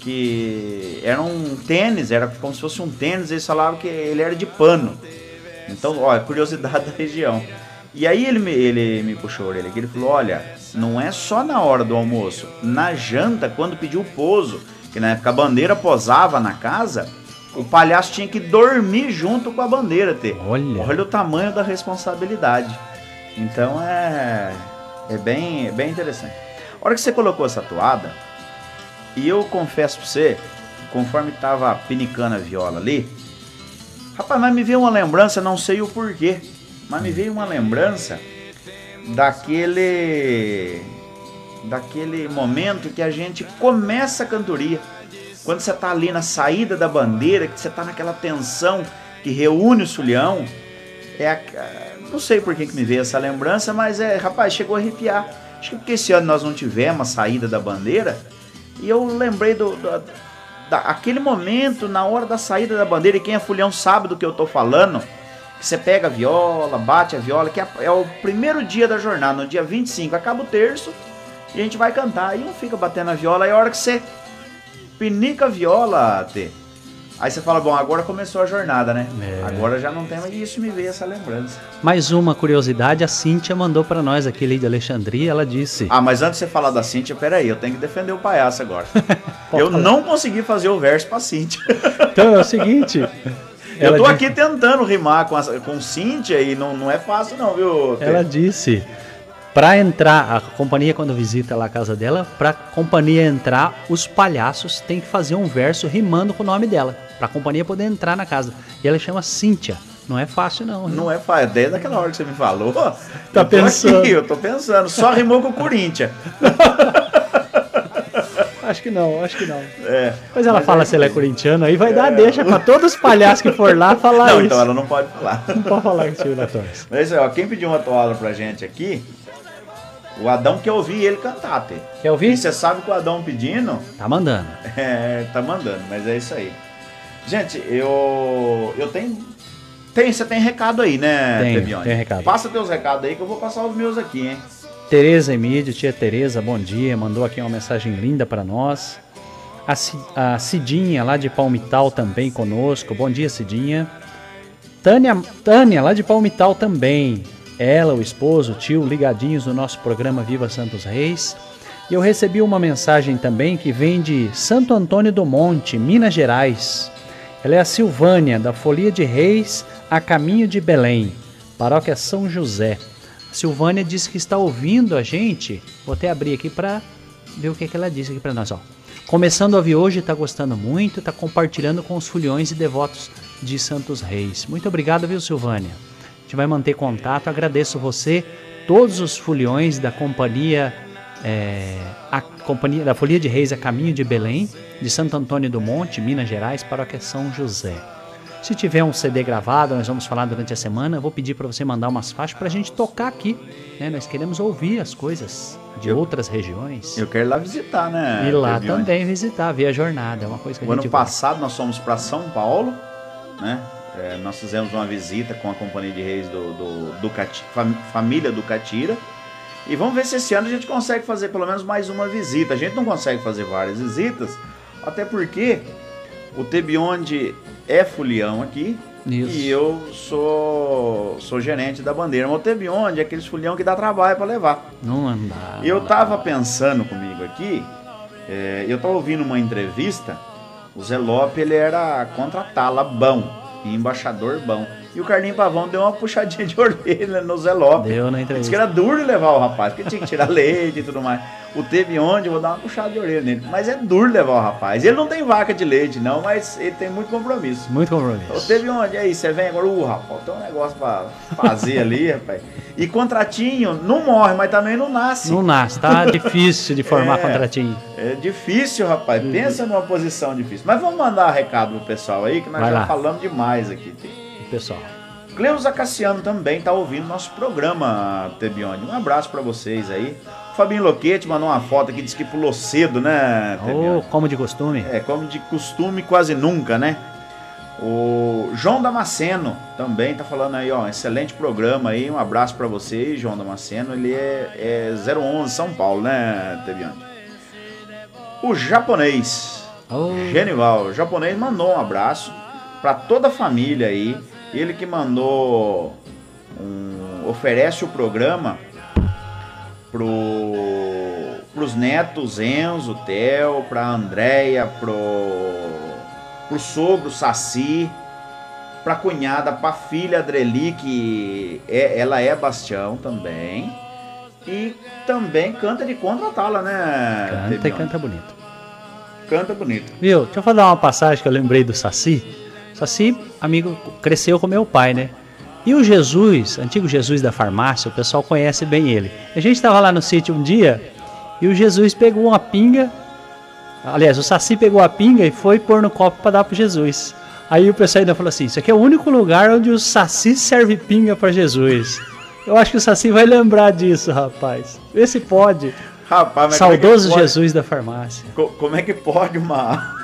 que era um tênis, era como se fosse um tênis, eles falavam que ele era de pano. Então, olha, curiosidade da região. E aí ele me, ele me puxou a orelha, que ele falou, olha, não é só na hora do almoço, na janta, quando pediu o pouso, que na época a bandeira posava na casa, o palhaço tinha que dormir junto com a bandeira, Tê. Olha. Olha o tamanho da responsabilidade. Então é, é, bem, é bem interessante. A hora que você colocou essa toada, e eu confesso pra você, conforme tava pinicando a viola ali, rapaz, mas me veio uma lembrança, não sei o porquê. Mas me veio uma lembrança daquele, daquele momento que a gente começa a cantoria. Quando você está ali na saída da bandeira, que você está naquela tensão que reúne o sulhão, é a, não sei por que que me veio essa lembrança, mas é, rapaz, chegou a arrepiar. Acho que porque esse ano nós não tivemos a saída da bandeira, e eu lembrei do, do da, aquele momento, na hora da saída da bandeira, e quem é fulhão sabe do que eu tô falando, que você pega a viola, bate a viola, que é, é o primeiro dia da jornada, no dia vinte e cinco, acaba o terço, e a gente vai cantar, e um fica batendo a viola, e a hora que você pinica a viola, Tê, aí você fala, bom, agora começou a jornada, né? É. Agora já não tem, mas isso me veio essa lembrança. Mais uma curiosidade, a Cíntia mandou pra nós aqui, Lei de Alexandria, ela disse... Ah, mas antes de você falar da Cíntia, peraí, eu tenho que defender o palhaço agora. Eu falar. Não consegui fazer o verso pra Cíntia. Então é o seguinte... Eu tô disse... aqui tentando rimar com, a, com Cíntia e não, não é fácil não, viu? Tê? Ela disse... Para entrar, a companhia quando visita lá a casa dela, para a companhia entrar, os palhaços têm que fazer um verso rimando com o nome dela, para a companhia poder entrar na casa. E ela chama Cíntia. Não é fácil não. Né? Não é fácil. Desde aquela hora que você me falou, tá eu pensando. Aqui, eu tô pensando. Só rimou com Corinthians. Acho que não, acho que não. É, mas ela mas fala é se ela é corintiana, aí vai é. dar deixa pra todos os palhaços que for lá falar não, isso. Não, então ela não pode falar. Não pode falar com o senhor da Torres. Mas ó, quem pediu uma toalha pra gente aqui, o Adão quer ouvir ele cantar, Tê. Quer ouvir? E você sabe que o Adão pedindo... Tá mandando. É, tá mandando, mas é isso aí. Gente, eu... Eu tenho... Tem, você tem recado aí, né, Tebiondi? Tem recado. Passa teus recados aí que eu vou passar os meus aqui, hein? Tereza Emídio, tia Tereza, bom dia. Mandou aqui uma mensagem linda pra nós. A, C, a Cidinha, lá de Palmital, também conosco. Bom dia, Cidinha. Tânia, Tânia lá de Palmital também. Ela, o esposo, o tio, ligadinhos no nosso programa Viva Santos Reis. E eu recebi uma mensagem também que vem de Santo Antônio do Monte, Minas Gerais. Ela é a Silvânia, da Folia de Reis, a caminho de Belém, paróquia São José. A Silvânia disse que está ouvindo a gente. Vou até abrir aqui para ver o que, é que ela disse aqui para nós. Ó. Começando a ouvir hoje, está gostando muito, está compartilhando com os fulhões e devotos de Santos Reis. Muito obrigado, viu, Silvânia? A gente vai manter contato, agradeço você, todos os foliões da companhia, é, a companhia da Folia de Reis a caminho de Belém, de Santo Antônio do Monte, Minas Gerais, paróquia São José. Se tiver um C D gravado, nós vamos falar durante a semana, eu vou pedir para você mandar umas faixas para a gente tocar aqui, né? Nós queremos ouvir as coisas de eu, outras regiões. Eu quero ir lá visitar, né? E lá também visitar, ver a jornada, é uma coisa que a gente... O ano passado nós fomos para São Paulo, né? É, nós fizemos uma visita com a Companhia de Reis do, do, do Cati, fam, família Ducatira. E vamos ver se esse ano a gente consegue fazer pelo menos mais uma visita. A gente não consegue fazer várias visitas, até porque o Tebiondi é fulião aqui. Isso. E eu sou, sou gerente da bandeira. Mas o Tebiondi é aqueles fulião que dá trabalho para levar. Não andava. Eu tava pensando comigo aqui, é, eu tava ouvindo uma entrevista. O Zé Lopes, ele era contratalabão, embaixador bom. E o Carlinho Pavão deu uma puxadinha de orelha no Zé Lopes. Deu na entrevista. Diz que era duro levar o rapaz, porque tinha que tirar leite e tudo mais. O Tebiondi, eu vou dar uma puxada de orelha nele. Mas é duro levar o rapaz. Ele não tem vaca de leite, não, mas ele tem muito compromisso. Muito compromisso. O Tebiondi, aí você vem agora, uh, rapaz, tem um negócio pra fazer ali, rapaz. E contratinho não morre, mas também não nasce. Não nasce, tá difícil de formar é, contratinho. É difícil, rapaz. Uhum. Pensa numa posição difícil. Mas vamos mandar um recado pro pessoal aí, que nós Vai já lá. falamos demais aqui, Tê. Pessoal. Cleusa Cassiano também está ouvindo nosso programa, Tebiondi. Um abraço para vocês aí. O Fabinho Loquete mandou uma foto aqui, disse que pulou cedo, né, Tebiondi? Oh, como de costume. É, como de costume quase nunca, né? O João Damasceno também tá falando aí, ó, excelente programa aí. Um abraço para vocês, João Damasceno. Ele é, é zero onze São Paulo, né, Tebiondi? O japonês, oh. Genival, o japonês mandou um abraço para toda a família aí. Ele que mandou um, oferece o programa pro, pros netos Enzo, Theo, pra Andréia, pro, pro sogro Saci, pra cunhada, pra filha Adreli, que é, ela é Bastião também. E também canta de contratá-la, né? Canta Tebiondi? E canta bonito. Canta bonito. Viu? Deixa eu falar uma passagem que eu lembrei do Saci. Saci, amigo, cresceu com meu pai, né? E o Jesus, antigo Jesus da farmácia, o pessoal conhece bem ele. A gente estava lá no sítio um dia e o Jesus pegou uma pinga, aliás, o Saci pegou a pinga e foi pôr no copo para dar para Jesus. Aí o pessoal ainda falou assim, isso aqui é o único lugar onde o Saci serve pinga para Jesus. Eu acho que o Saci vai lembrar disso, rapaz. Vê se pode. Rapaz, mas saudoso é pode? Jesus da farmácia. Co- como é que pode uma...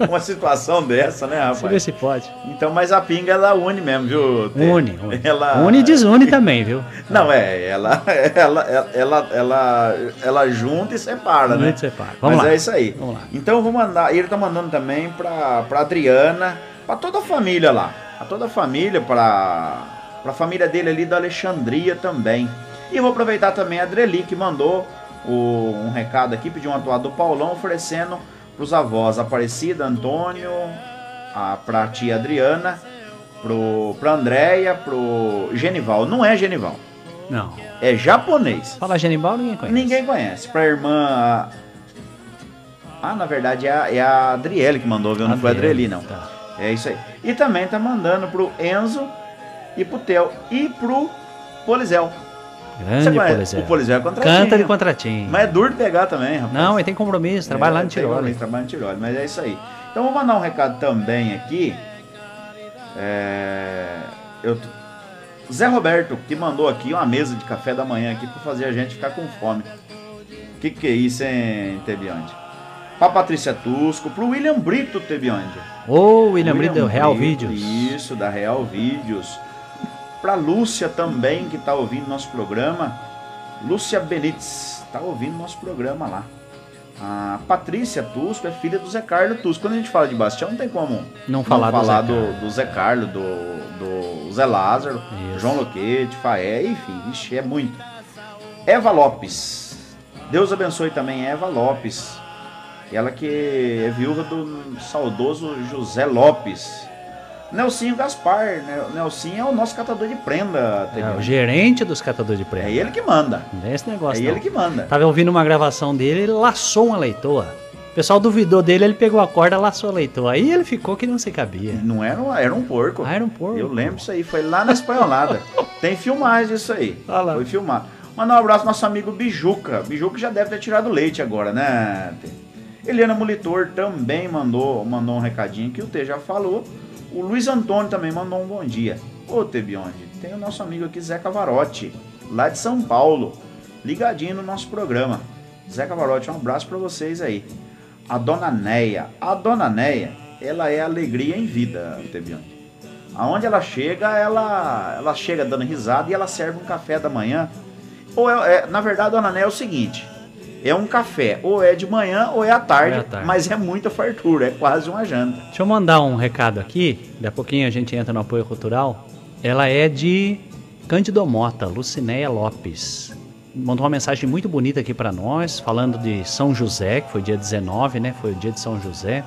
uma situação dessa, né, rapaz? Você vê se pode. Então, mas a pinga, ela une mesmo, viu? Une, une. Ela... une e desune também, viu? Não, é, ela, ela, ela, ela, ela, ela junta e separa, junta né? E separa. Vamos mas lá. É isso aí. Vamos lá. Então, eu vou mandar, ele tá mandando também pra, pra Adriana, pra toda a família lá, pra toda a família, pra, pra família dele ali da Alexandria também. E eu vou aproveitar também a Adreli, que mandou o, um recado aqui, pediu uma toada do Paulão, oferecendo pros avós, Aparecida, Antônio, a, pra tia Adriana, pro, pra Andréia, pro Genival. Não é Genival. Não. É japonês. Fala Genival, ninguém conhece. Ninguém conhece. Pra irmã... Ah, na verdade é a, é a Adriele que mandou, viu? Não Adriele, foi a Adrieli, não. Tá. É isso aí. E também tá mandando pro Enzo e pro Theo e pro Polizel. Grande Polizel. O Polizel é contratinho. Canta de contratinho. Mas é duro de pegar também, rapaz. Não, ele tem compromisso, trabalha é, lá no Tiroli. Trabalha no Tiroli, mas é isso aí. Então vou mandar um recado também aqui. É, eu, Zé Roberto, que mandou aqui uma mesa de café da manhã aqui pra fazer a gente ficar com fome. O que, que é isso, hein, Tebiondi? Pra Patrícia Tusco, pro William Brito, Tebiondi. Ô, oh, William, William Brito, Brito, Real Vídeos. Isso, da Real Vídeos. Pra Lúcia também, que tá ouvindo nosso programa. Lúcia Benítez, tá ouvindo nosso programa lá. A Patrícia Tusco é filha do Zé Carlo Tusco. Quando a gente fala de Bastião, não tem como não falar, não falar do, Zé do, do Zé Carlo, do, do Zé Lázaro, isso. João Loquete, Faé, enfim, ixi, é muito. Eva Lopes, Deus abençoe também Eva Lopes. Ela que é viúva do saudoso José Lopes. Nelsinho Gaspar, Nelsinho é o nosso catador de prenda. É, o gerente dos catadores de prenda. É ele que manda. Não é esse negócio. É não. Ele que manda. Tava ouvindo uma gravação dele, ele laçou uma leitoa. O pessoal duvidou dele, ele pegou a corda, laçou a leitoa. Aí ele ficou que não se cabia. Não era, era um porco. Ah, era um porco. Eu lembro isso aí, foi lá na Espanholada. Tem filmagem isso aí. Ah lá. Foi filmar. Mandar um abraço ao nosso amigo Bijuca. Bijuca já deve ter tirado leite agora, né? Helena Molitor também mandou, mandou um recadinho que o T já falou. O Luiz Antônio também mandou um bom dia. Ô, Tebiondi, tem o nosso amigo aqui, Zé Cavarotti, lá de São Paulo, ligadinho no nosso programa. Zé Cavarotti, um abraço pra vocês aí. A Dona Neia, a Dona Neia, ela é alegria em vida, Tebiondi. Aonde ela chega, ela, ela chega dando risada e ela serve um café da manhã. Ou é, é, na verdade, a Dona Neia é o seguinte... É um café, ou é de manhã ou é à tarde, é à tarde, mas é muita fartura, é quase uma janta. Deixa eu mandar um recado aqui, daqui a pouquinho a gente entra no apoio cultural. Ela é de Cândido Mota, Lucinéia Lopes. Mandou uma mensagem muito bonita aqui para nós, falando de São José, que foi dia dezenove, né? Foi o dia de São José.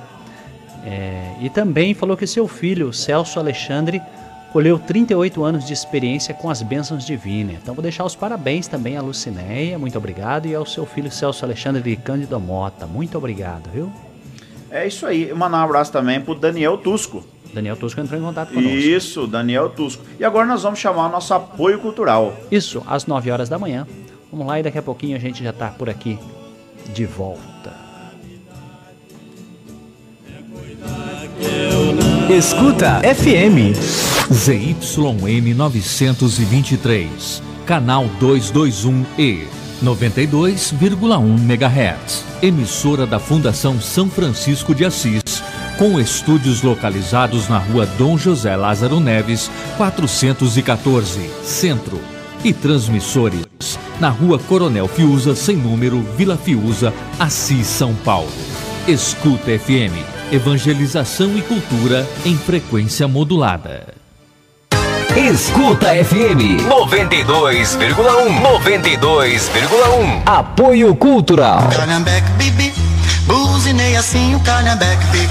É, e também falou que seu filho, Celso Alexandre, colheu trinta e oito anos de experiência com as bênçãos divinas. Então vou deixar os parabéns também à Lucinéia, muito obrigado, e ao seu filho Celso Alexandre de Cândido Mota, muito obrigado, viu? É isso aí, mandar um abraço também pro Daniel Tusco. Daniel Tusco entrou em contato conosco. Isso, Daniel Tusco. E agora nós vamos chamar o nosso apoio cultural. Isso, às nove horas da manhã. Vamos lá e daqui a pouquinho a gente já tá por aqui de volta. Escuta F M Z Y M novecentos e vinte e três, canal duzentos e vinte e um E, noventa e dois vírgula um megahertz, emissora da Fundação São Francisco de Assis, com estúdios localizados na rua Dom José Lázaro Neves, quatrocentos e quatorze, Centro, e transmissores na rua Coronel Fiuza, sem número, Vila Fiuza, Assis, São Paulo. Escuta F M. Evangelização e cultura em frequência modulada. Escuta F M noventa e dois vírgula um. Apoio cultural. Calhambeque, bibi, buzinei assim o calhambeque, bibi.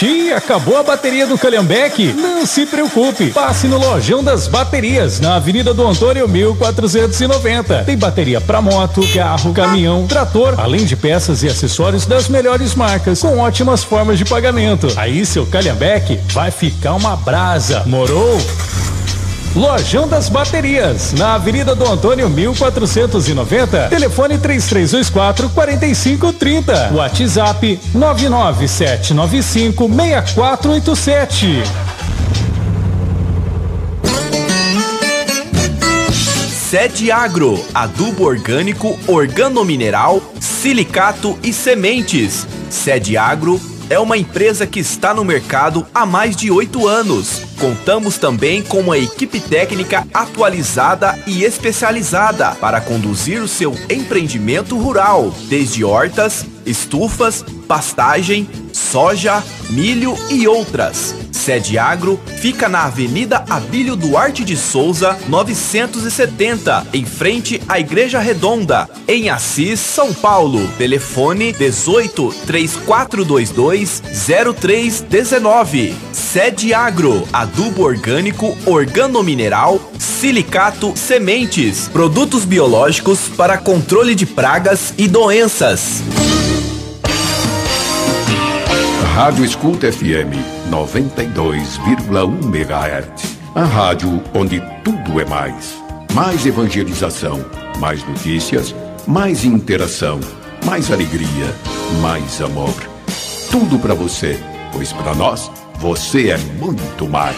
Tia, acabou a bateria do Calhambeque? Não se preocupe, passe no Lojão das Baterias, na Avenida do Antônio mil quatrocentos e noventa. Tem bateria para moto, carro, caminhão, trator, além de peças e acessórios das melhores marcas, com ótimas formas de pagamento. Aí seu Calhambeque vai ficar uma brasa, morou? Lojão das Baterias, na Avenida do Antônio mil quatrocentos e noventa, telefone três três dois quatro, quatro cinco três zero, WhatsApp nove nove sete nove cinco, seis quatro oito sete. Sede Agro, adubo orgânico, organomineral, silicato e sementes. Sede Agro é uma empresa que está no mercado há mais de oito anos. Contamos também com uma equipe técnica atualizada e especializada para conduzir o seu empreendimento rural, desde hortas, estufas, pastagem, soja, milho e outras. Sede Agro fica na Avenida Abílio Duarte de Souza, novecentos e setenta, em frente à Igreja Redonda, em Assis, São Paulo. Telefone dezoito, três quatro dois dois, zero três um nove. Sede Agro, adubo orgânico, organomineral, silicato, sementes, produtos biológicos para controle de pragas e doenças. Rádio Escuta F M noventa e dois vírgula um MHz. A rádio onde tudo é mais. Mais evangelização, mais notícias, mais interação, mais alegria, mais amor. Tudo para você, pois para nós, você é muito mais.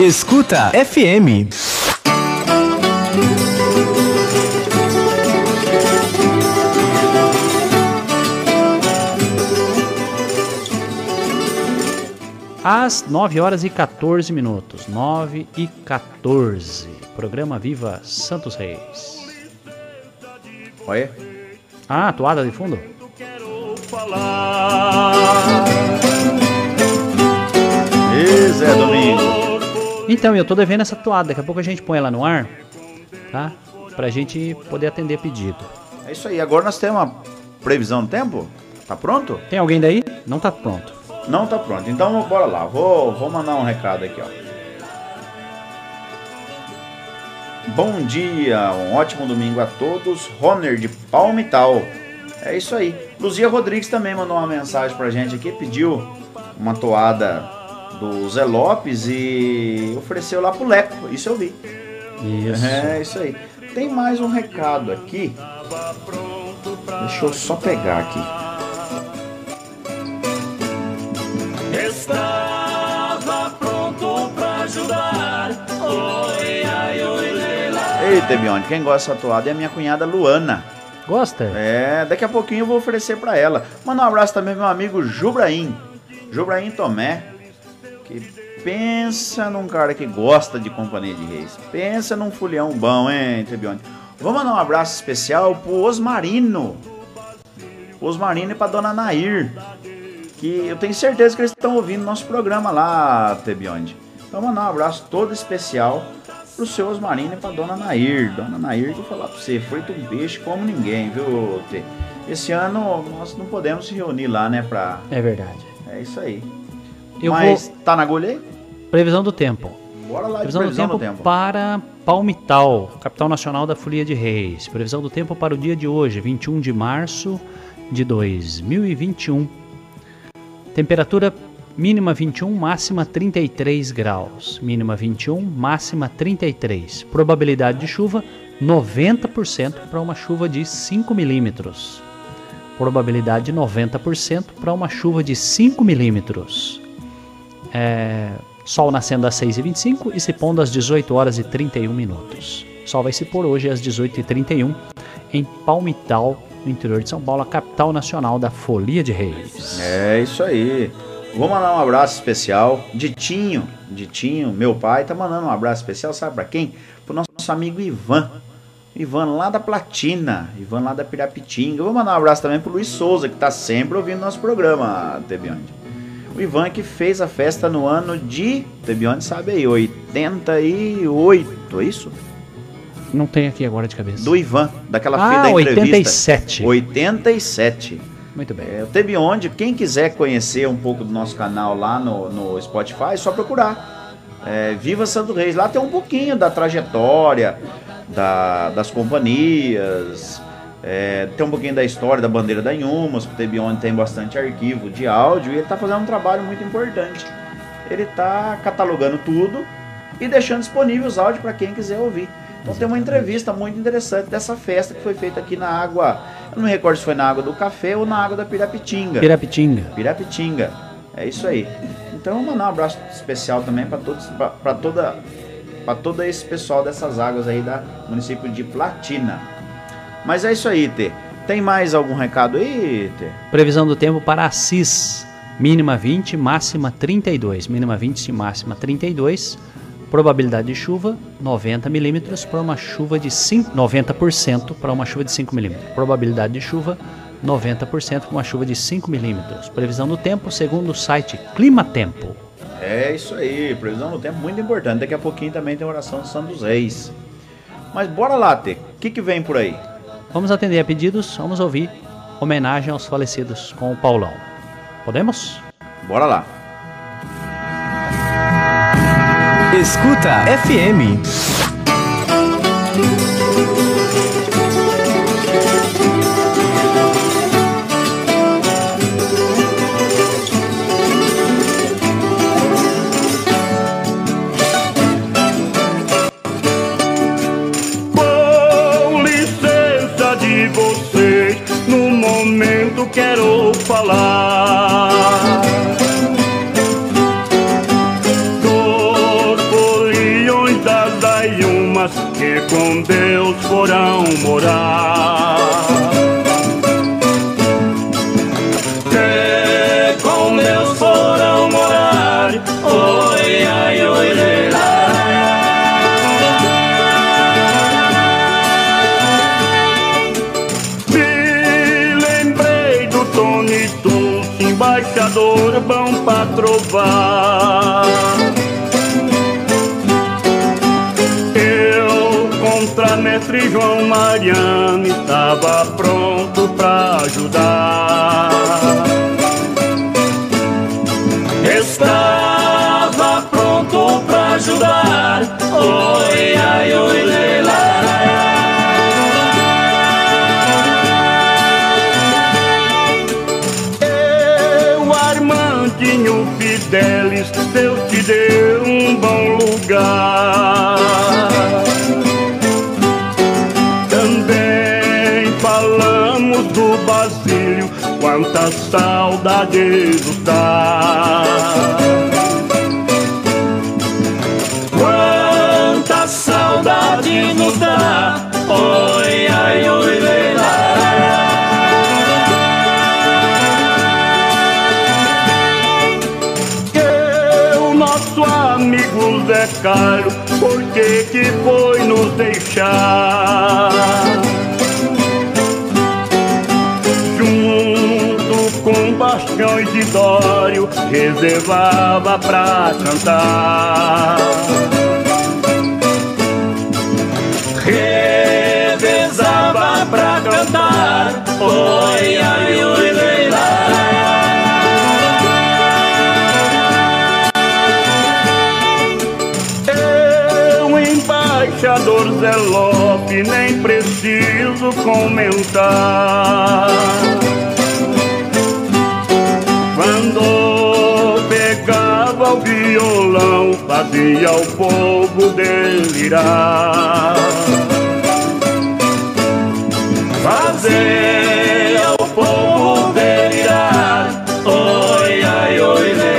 Escuta F M. às nove horas e quatorze minutos. nove e quatorze. Programa Viva Santos Reis. Olha. Ah, toada de fundo. Quero falar. E Zé Domingo. Então, eu tô devendo essa toada, daqui a pouco a gente põe ela no ar, tá? Pra gente poder atender pedido. É isso aí, agora nós temos uma previsão do tempo? Tá pronto? Tem alguém daí? Não tá pronto. Não tá pronto, então bora lá, vou, vou mandar um recado aqui, ó. Bom dia, um ótimo domingo a todos, Roner de Palmital. É isso aí. Luzia Rodrigues também mandou uma mensagem pra gente aqui, pediu uma toada do Zé Lopes e ofereceu lá pro Leco, isso eu vi. Isso. É, isso aí. Tem mais um recado aqui. Deixa eu só pegar aqui. Estava pronto pra ajudar. Ei, Tebiondi, quem gosta dessa toada é a minha cunhada Luana. Gosta? É, daqui a pouquinho eu vou oferecer pra ela. Manda um abraço também pro meu amigo Jubraim. Jubraim Tomé. Que pensa num cara que gosta de companhia de reis. Pensa num folião bom, hein, Tebiondi? Vamos mandar um abraço especial pro Osmarino. Osmarino e pra dona Nair. Que eu tenho certeza que eles estão ouvindo nosso programa lá, Tebiondi. Então mandar um abraço todo especial pro seu Osmarino e pra dona Nair. Dona Nair, que eu falar pra você, frita um peixe como ninguém, viu, Tê? Esse ano nós não podemos se reunir lá, né, pra... É verdade. É isso aí. Eu Mas vou... tá na agulha aí? Previsão do tempo. Bora lá, previsão, previsão do, tempo do tempo para Palmital, capital nacional da Folia de Reis. Previsão do tempo para o dia de hoje, vinte e um de março de dois mil e vinte e um. Temperatura mínima vinte e um, máxima trinta e três graus. Mínima vinte e um, máxima trinta e três. Probabilidade de chuva noventa por cento para uma chuva de cinco milímetros. Probabilidade noventa por cento para uma chuva de cinco milímetros. É, sol nascendo às seis e vinte e cinco e se pondo às dezoito horas e trinta e um minutos. Sol vai se pôr hoje às dezoito e trinta e um em Palmital, no interior de São Paulo, a capital nacional da Folia de Reis. É isso aí. Vou mandar um abraço especial. Ditinho, Ditinho, meu pai, tá mandando um abraço especial, sabe pra quem? Pro nosso amigo Ivan. Ivan lá da Platina, Ivan lá da Pirapitinga. Vou mandar um abraço também pro Luiz Souza, que tá sempre ouvindo nosso programa, Tebiondi. O Ivan que fez a festa no ano de, Tebiondi sabe aí, oitenta e oito, é isso? Não tem aqui agora de cabeça. Do Ivan, daquela ah, fita da entrevista. oitenta e sete. oitenta e sete. Muito bem. É, o Tebiondi, quem quiser conhecer um pouco do nosso canal lá no, no Spotify, é só procurar. É, Viva Santo Reis, lá tem um pouquinho da trajetória, da, das companhias... É, tem um pouquinho da história da bandeira da Inhumas, o Tebiondi tem bastante arquivo de áudio e ele está fazendo um trabalho muito importante. Ele está catalogando tudo e deixando disponível os áudios para quem quiser ouvir. Então tem uma entrevista muito interessante dessa festa que foi feita aqui na água, eu não me recordo se foi na Água do Café ou na Água da Pirapitinga. Pirapitinga. Pirapitinga, é isso aí. Então eu vou mandar um abraço especial também para todos, para toda, para todo esse pessoal dessas águas aí da município de Platina. Mas é isso aí, Tê. Tem mais algum recado aí, Tê? Previsão do tempo para Assis. Mínima vinte, máxima trinta e dois. Mínima vinte, máxima trinta e dois. Probabilidade de chuva, noventa milímetros para uma chuva de cinco... noventa por cento para uma chuva de cinco milímetros. Probabilidade de chuva, noventa por cento para uma chuva de cinco milímetros. Previsão do tempo, segundo o site Climatempo. É isso aí. Previsão do tempo muito importante. Daqui a pouquinho também tem oração de Santos Reis. Mas bora lá, Tê. O que que vem por aí? Vamos atender a pedidos, vamos ouvir homenagem aos falecidos com o Paulão. Podemos? Bora lá. Escuta F M. Quero falar. Dos foliões das Inhumas que com Deus foram morar, que com Deus foram morar, boiador bom pra trovar. Eu contra mestre João Mariano estava pronto pra ajudar. Estava pronto pra ajudar. Oi, ai, oi, leila. Deles, Deus te deu um bom lugar. Também falamos do Basílio, quanta saudade nos dá. Quanta saudade nos dá. Oi, ai, oi, lei, lá. Zé Carlos, por que que foi nos deixar? Junto com Bastiões de Dório, reservava pra cantar. Revezava pra cantar. Oi, ai, oi, lei, lá. Embaixador Zé Lopes, nem preciso comentar. Quando pegava o violão, fazia o povo delirar. Fazia o povo delirar. Oi, ai, oi, delirar.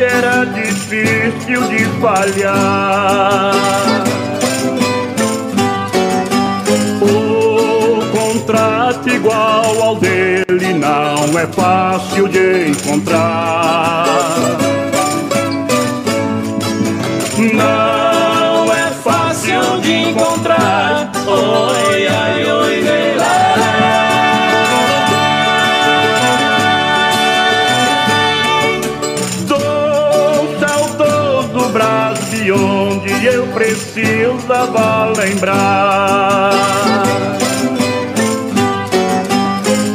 Era difícil de falhar. O contrato igual ao dele não é fácil de encontrar. Não é fácil de encontrar. Oi, ai, oi, lei, lá. Onde eu precisava lembrar.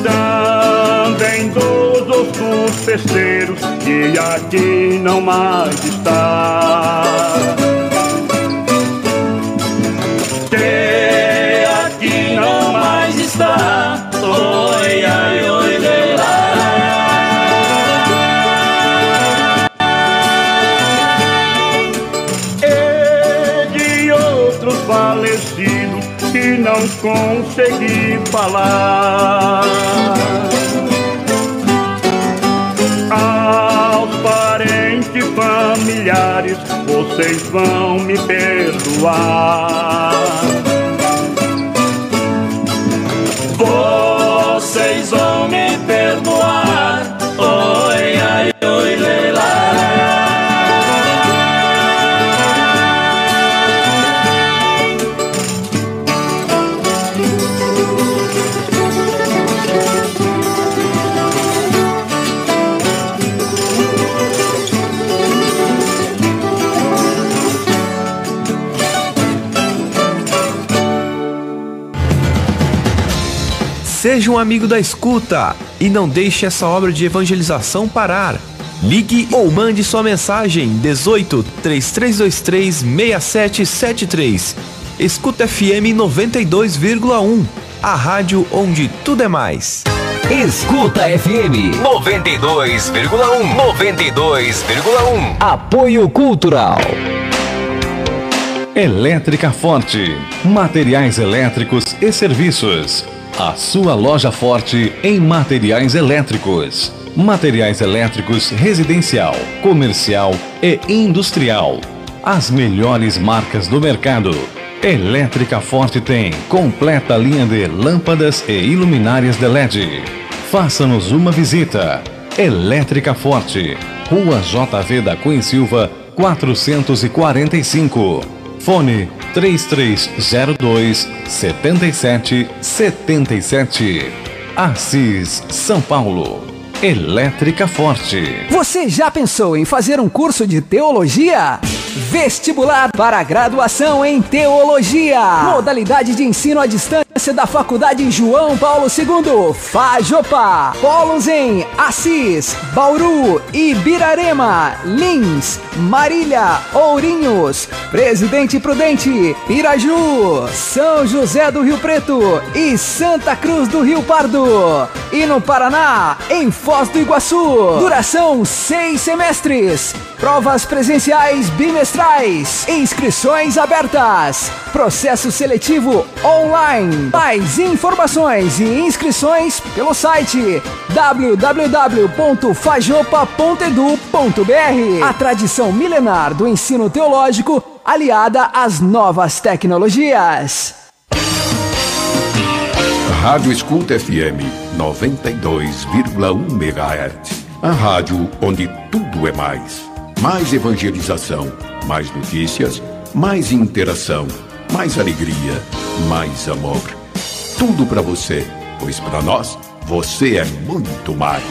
Também dos outros festeiros que aqui não mais está. Que aqui não mais está. Oi, ai, oi, lei, lá. Que não consegui falar. Aos parentes familiares, vocês vão me perdoar. Vocês vão me perdoar. Oi, ai, oi, lei, lá. Seja um amigo da escuta e não deixe essa obra de evangelização parar. Ligue ou mande sua mensagem dezoito, três três dois três, seis sete sete três. Escuta F M noventa e dois vírgula um, a rádio onde tudo é mais. Escuta F M noventa e dois vírgula um, noventa e dois vírgula um. Apoio Cultural. Elétrica Forte, materiais elétricos e serviços. A sua loja forte em materiais elétricos. Materiais elétricos residencial, comercial e industrial. As melhores marcas do mercado. Elétrica Forte tem completa linha de lâmpadas e iluminárias de L E D. Faça-nos uma visita. Elétrica Forte, Rua J V da Cunha Silva, quatrocentos e quarenta e cinco. Fone três três zero dois, sete sete sete sete. Assis, São Paulo. Elétrica Forte. Você já pensou em fazer um curso de teologia? Vestibular para graduação em teologia. Modalidade de ensino à distância da Faculdade João Paulo segundo, Fajopá. Polos em Assis, Bauru, Ibirarema, Lins, Marília, Ourinhos, Presidente Prudente, Piraju, São José do Rio Preto e Santa Cruz do Rio Pardo. E no Paraná, em Foz do Iguaçu. Duração seis semestres. Provas presenciais bimestrais. Inscrições abertas. Processo seletivo online. Mais informações e inscrições pelo site w w w ponto fajopa ponto edu ponto b r. A tradição milenar do ensino teológico aliada às novas tecnologias. Rádio Escuta F M noventa e dois vírgula um megahertz. A rádio onde tudo é mais. Mais evangelização, mais notícias, mais interação, mais alegria, mais amor. Tudo para você, pois para nós, você é muito mais.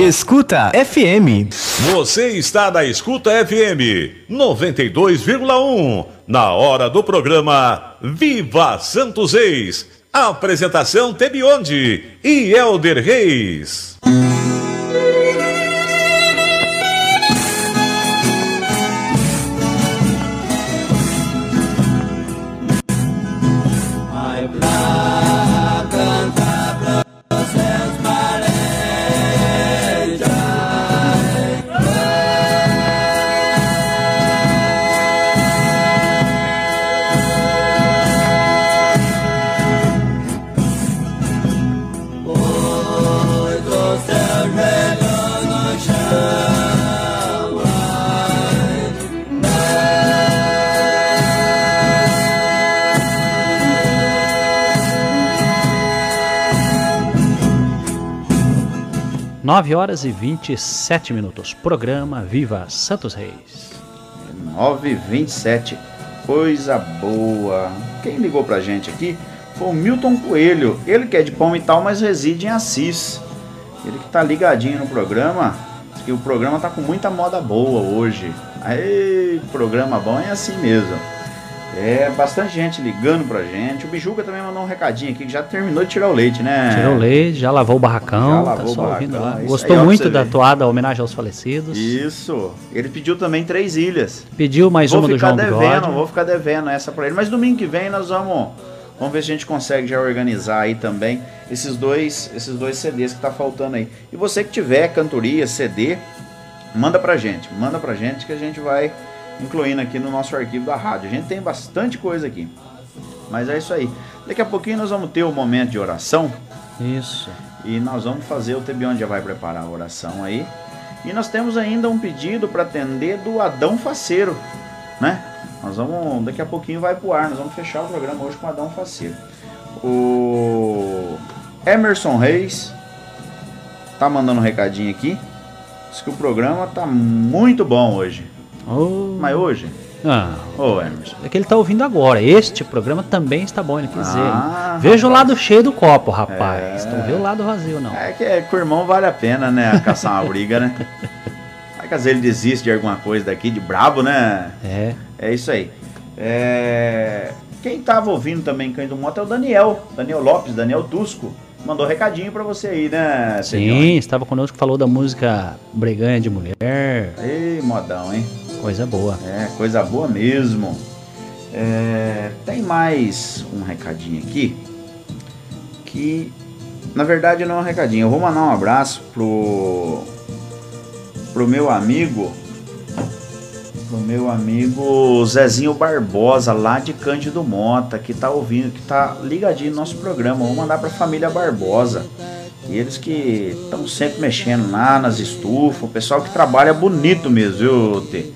Escuta F M. Você está na Escuta F M noventa e dois vírgula um. Na hora do programa Viva Santos Reis. Apresentação Tebiondi e Helder Reis. nove horas e vinte e sete minutos. Programa Viva Santos Reis. nove e vinte e sete. Coisa boa. Quem ligou pra gente aqui foi o Milton Coelho. Ele que é de Palmital, mas reside em Assis. Ele que tá ligadinho no programa. Diz que o programa tá com muita moda boa hoje. Aí, programa bom é assim mesmo. É, bastante gente ligando pra gente. O Bijuca também mandou um recadinho aqui, que já terminou de tirar o leite, né? Tirou o leite, já lavou o barracão. Já lavou tá o barracão. Lá. Gostou aí, muito da toada homenagem aos falecidos. Isso. Ele pediu também três ilhas. Pediu mais vou uma do João devendo, Bigode. Vou ficar devendo essa pra ele. Mas domingo que vem nós vamos, vamos ver se a gente consegue já organizar aí também esses dois, esses dois C Ds que tá faltando aí. E você que tiver cantoria, C D, manda pra gente. Manda pra gente que a gente vai incluindo aqui no nosso arquivo da rádio. A gente tem bastante coisa aqui. Mas é isso aí. Daqui a pouquinho nós vamos ter o momento de oração. Isso. E nós vamos fazer, o Tebiondi já vai preparar a oração aí. E nós temos ainda um pedido para atender do Adão Faceiro, né? Nós vamos, daqui a pouquinho vai pro ar. Nós vamos fechar o programa hoje com o Adão Faceiro. O Emerson Reis tá mandando um recadinho aqui. Diz que o programa tá muito bom hoje. Oh. Mas hoje? Ah, oh, Emerson. É que ele tá ouvindo agora. Este programa também está bom, ele quer dizer. Ah, veja o lado cheio do copo, rapaz. É... Não vê o lado vazio, não. É que, é que o irmão vale a pena, né? Caçar uma briga, né? Vai que às vezes ele desiste de alguma coisa daqui, de brabo, né? É. É isso aí. É... Quem tava ouvindo também Cândido Mota é o Daniel. Daniel Lopes, Daniel Tusco. Mandou recadinho pra você aí, né? Sim, Tebiondi? Estava conosco, falou da música Breganha de Mulher. Ei, modão, hein? Coisa boa. É, coisa boa mesmo. É, tem mais um recadinho aqui. Que, na verdade, não é um recadinho. Eu vou mandar um abraço pro, pro meu amigo, pro meu amigo Zezinho Barbosa, lá de Cândido Mota, que tá ouvindo, que tá ligadinho no nosso programa. Vou mandar pra família Barbosa. E eles que estão sempre mexendo lá nas estufas, o pessoal que trabalha bonito mesmo, viu, Tê?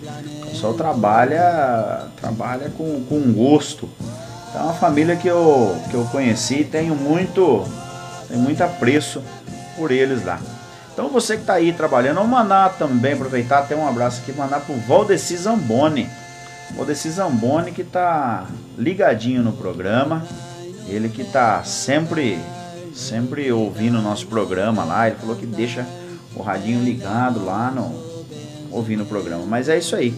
O pessoal trabalha, trabalha com, com gosto. Então é uma família que eu, que eu conheci e tenho muito, tenho muito apreço por eles lá. Então você que está aí trabalhando, o Maná também, aproveitar até um abraço aqui, mandar para o Valdeci Zamboni. Valdeci Zamboni que está ligadinho no programa, ele que está sempre, sempre ouvindo o nosso programa lá, ele falou que deixa o radinho ligado lá, no, ouvindo o programa, mas é isso aí.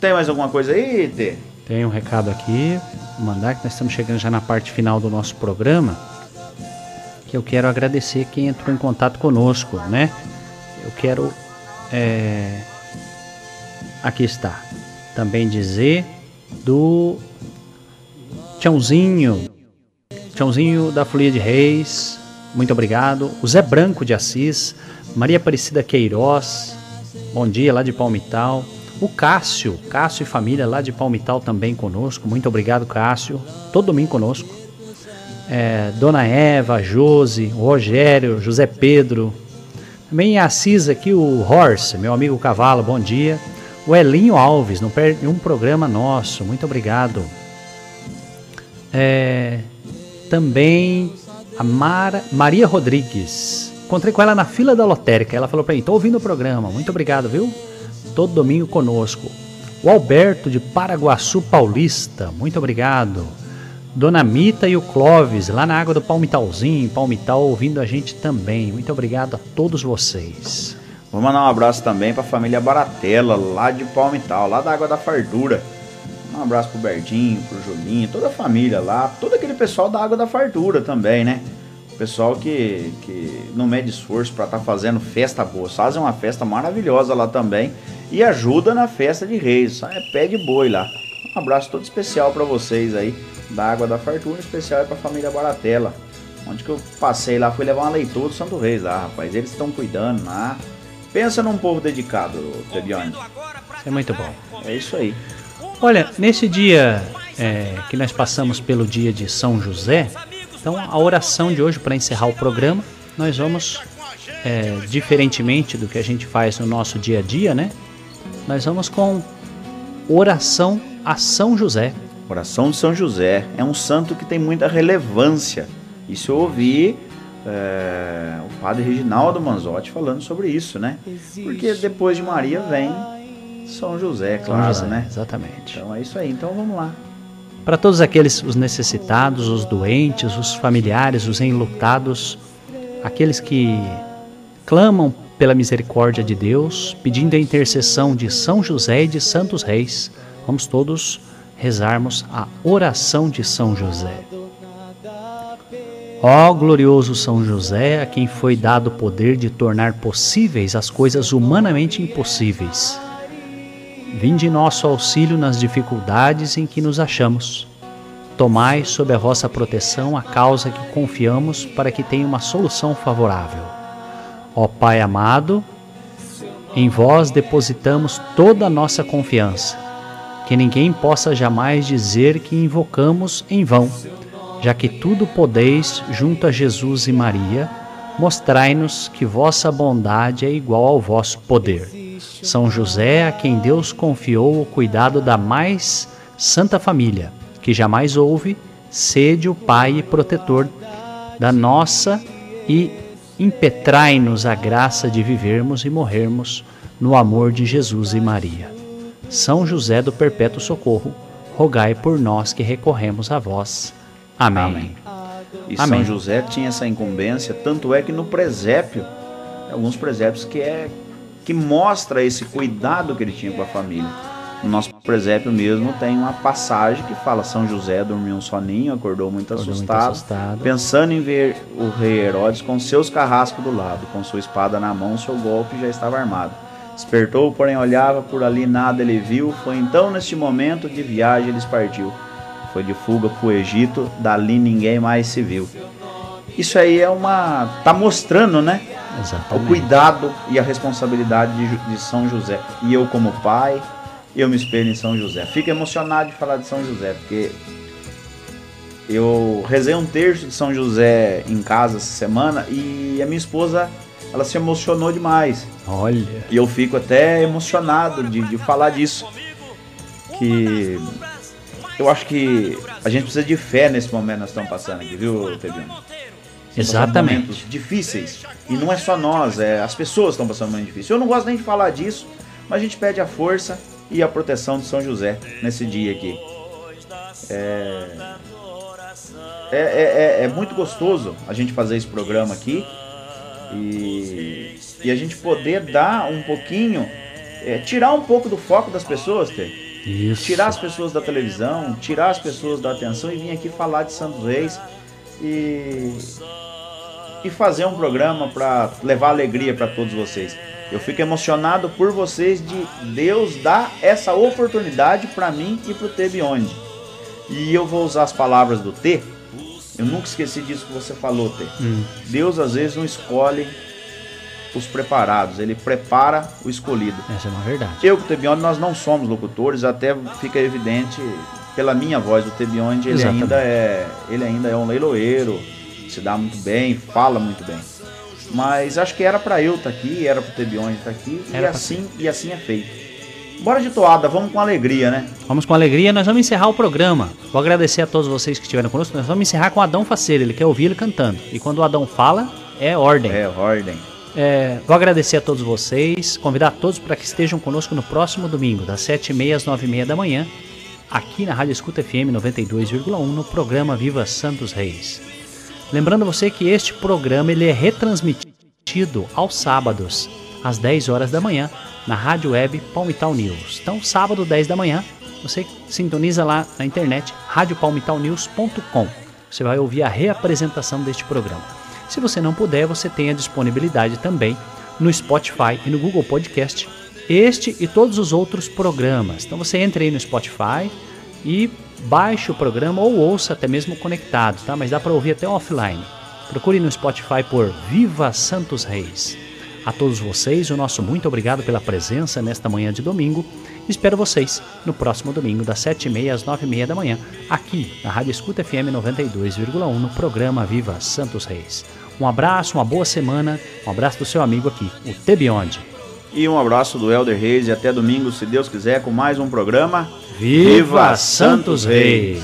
Tem mais alguma coisa aí, Tê? Tem um recado aqui, vou mandar que nós estamos chegando já na parte final do nosso programa. Eu quero agradecer quem entrou em contato conosco, né? Eu quero é, aqui está também dizer do Tchãozinho Tchãozinho da Folia de Reis, muito obrigado. O Zé Branco de Assis, Maria Aparecida Queiroz, bom dia, lá de Palmital. O Cássio, Cássio e família lá de Palmital também conosco, muito obrigado, Cássio, todo domingo conosco. É, Dona Eva, Josi, Rogério, José Pedro, também Assis aqui, o Horse, meu amigo Cavalo, bom dia. O Elinho Alves, não perde nenhum programa nosso, muito obrigado. É, também a Mara, Maria Rodrigues, encontrei com ela na fila da lotérica, ela falou pra mim, tô ouvindo o programa, muito obrigado, viu? Todo domingo conosco. O Alberto de Paraguaçu Paulista, muito obrigado. Dona Mita e o Clóvis, lá na Água do Palmitalzinho, Palmital, ouvindo a gente também. Muito obrigado a todos vocês. Vou mandar um abraço também para a família Baratella, lá de Palmital, lá da Água da Fartura. Um abraço pro Bertinho, pro Julinho, toda a família lá, todo aquele pessoal da Água da Fartura também, né? O pessoal que, que não mede esforço para estar tá fazendo festa boa, fazem uma festa maravilhosa lá também e ajuda na festa de Reis, é pé de boi lá. Um abraço todo especial para vocês aí. Da Água da Fartura, especial é pra família Baratella. Onde que eu passei lá, fui levar uma leitura do Santo Reis lá, rapaz. Eles estão cuidando lá. Pensa num povo dedicado, Tebiondi. É muito bom. É isso aí. Olha, nesse dia é, que nós passamos pelo dia de São José, então a oração de hoje para encerrar o programa, nós vamos, é, diferentemente do que a gente faz no nosso dia a dia, né? Nós vamos com oração a São José. Oração de São José é um santo que tem muita relevância. Isso eu ouvi é, o padre Reginaldo Manzotti falando sobre isso, né? Porque depois de Maria vem São José, claro, São José, né? Exatamente. Então é isso aí, então vamos lá. Para todos aqueles, os necessitados, os doentes, os familiares, os enlutados, aqueles que clamam pela misericórdia de Deus, pedindo a intercessão de São José e de Santos Reis, vamos todos rezarmos a oração de São José. Ó glorioso São José, a quem foi dado o poder de tornar possíveis as coisas humanamente impossíveis, vinde nosso auxílio nas dificuldades em que nos achamos. Tomai sob a vossa proteção a causa que confiamos para que tenha uma solução favorável. Ó Pai amado, em vós depositamos toda a nossa confiança. Que ninguém possa jamais dizer que invocamos em vão, já que tudo podeis, junto a Jesus e Maria, mostrai-nos que vossa bondade é igual ao vosso poder. São José, a quem Deus confiou o cuidado da mais santa família, que jamais houve, sede o Pai e protetor da nossa e impetrai-nos a graça de vivermos e morrermos no amor de Jesus e Maria. São José do Perpétuo Socorro, rogai por nós que recorremos a vós. Amém. Amém. E Amém. São José tinha essa incumbência, tanto é que no presépio, alguns presépios que, é, que mostra esse cuidado que ele tinha com a família. No nosso presépio mesmo tem uma passagem que fala São José dormiu um soninho, acordou muito, acordou assustado, muito assustado, pensando em ver o rei Herodes com seus carrascos do lado, com sua espada na mão, seu golpe já estava armado. Despertou, porém olhava por ali, nada ele viu. Foi então neste momento de viagem eles partiu. Foi de fuga para o Egito, dali ninguém mais se viu. Isso aí é uma... tá mostrando, né? Exatamente. O cuidado e a responsabilidade de, de São José. E eu como pai, eu me espelho em São José. Fico emocionado de falar de São José, porque eu rezei um terço de São José em casa essa semana e a minha esposa... ela se emocionou demais. Olha. E eu fico até emocionado de, de falar disso. Que eu acho que a gente precisa de fé nesse momento que nós estamos passando aqui, viu, Tebiondi? Exatamente. Momentos difíceis. E não é só nós, é, as pessoas estão passando momentos difíceis. Eu não gosto nem de falar disso, mas a gente pede a força e a proteção de São José nesse dia aqui. É, é, é, é, é muito gostoso a gente fazer esse programa aqui e, e a gente poder dar um pouquinho, é, tirar um pouco do foco das pessoas, ter. Isso. Tirar as pessoas da televisão, tirar as pessoas da atenção e vir aqui falar de Santos Reis e, e fazer um programa para levar alegria para todos vocês. Eu fico emocionado por vocês, de Deus dar essa oportunidade para mim e para o Tebiondi. E eu vou usar as palavras do T, eu nunca esqueci disso que você falou, T. Hum. Deus às vezes não escolhe os preparados, ele prepara o escolhido. Essa é uma verdade. Eu e o Tebiondi, nós não somos locutores, até fica evidente pela minha voz. O Tebiondi, ele ainda é, ele ainda é um leiloeiro, se dá muito bem, fala muito bem. Mas acho que era pra eu estar tá aqui, era pro Tebiondi estar tá aqui, era e assim, e assim é feito. Bora de toada, vamos com alegria, né? Vamos com alegria, nós vamos encerrar o programa. Vou agradecer a todos vocês que estiveram conosco. Nós vamos encerrar com o Adão Faceiro, ele quer ouvir ele cantando. E quando o Adão fala, é ordem. É ordem. É, vou agradecer a todos vocês, convidar todos para que estejam conosco no próximo domingo, das sete e meia às nove e meia da manhã, aqui na Rádio Escuta F M noventa e dois vírgula um, no programa Viva Santos Reis. Lembrando você que este programa ele é retransmitido aos sábados, às dez horas da manhã, na Rádio Web Palmital News. Então, sábado, dez da manhã, você sintoniza lá na internet, rádio palmital news ponto com. Você vai ouvir a reapresentação deste programa. Se você não puder, você tem a disponibilidade também no Spotify e no Google Podcast, este e todos os outros programas. Então você entra aí no Spotify e baixa o programa ou ouça até mesmo conectado, tá? Mas dá para ouvir até offline. Procure no Spotify por Viva Santos Reis. A todos vocês, o nosso muito obrigado pela presença nesta manhã de domingo. Espero vocês no próximo domingo, das sete e meia às nove e meia da manhã, aqui na Rádio Escuta F M noventa e dois vírgula um, no programa Viva Santos Reis. Um abraço, uma boa semana, um abraço do seu amigo aqui, o Tebiondi. E um abraço do Helder Reis e até domingo, se Deus quiser, com mais um programa Viva, Viva Santos Reis.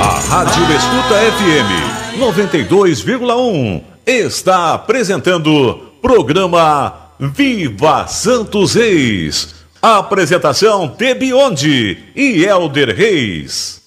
A Rádio Escuta F M noventa e dois vírgula um está apresentando programa Viva Santos Reis. Apresentação Tebiondi e Helder Reis.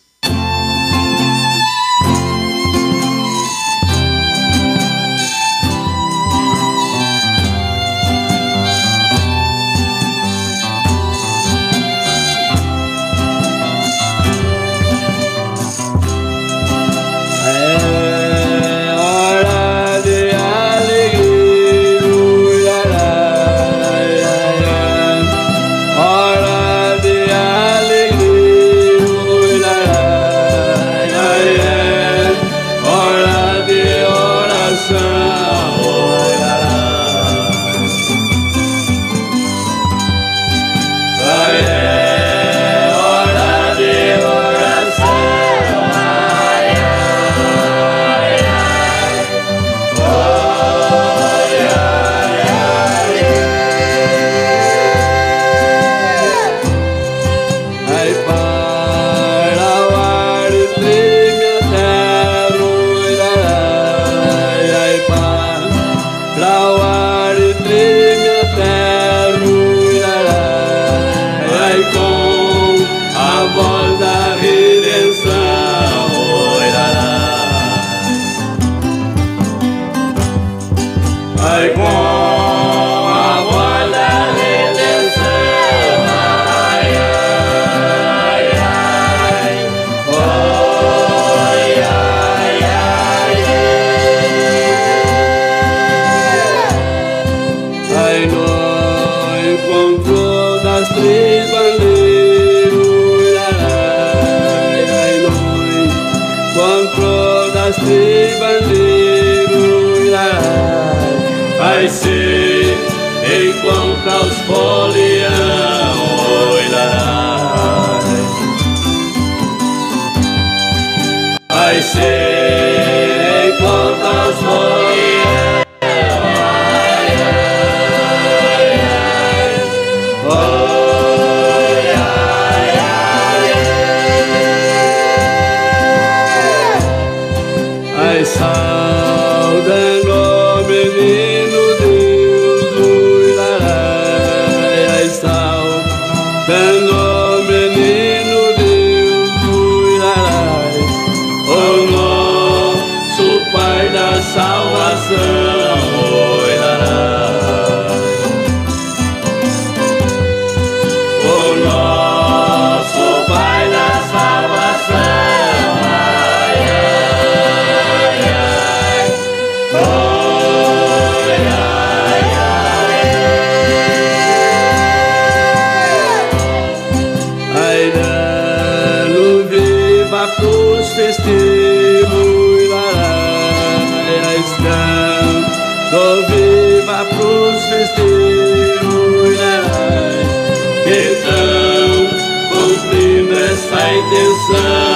testemunharás. Então, cumprimos essa intenção.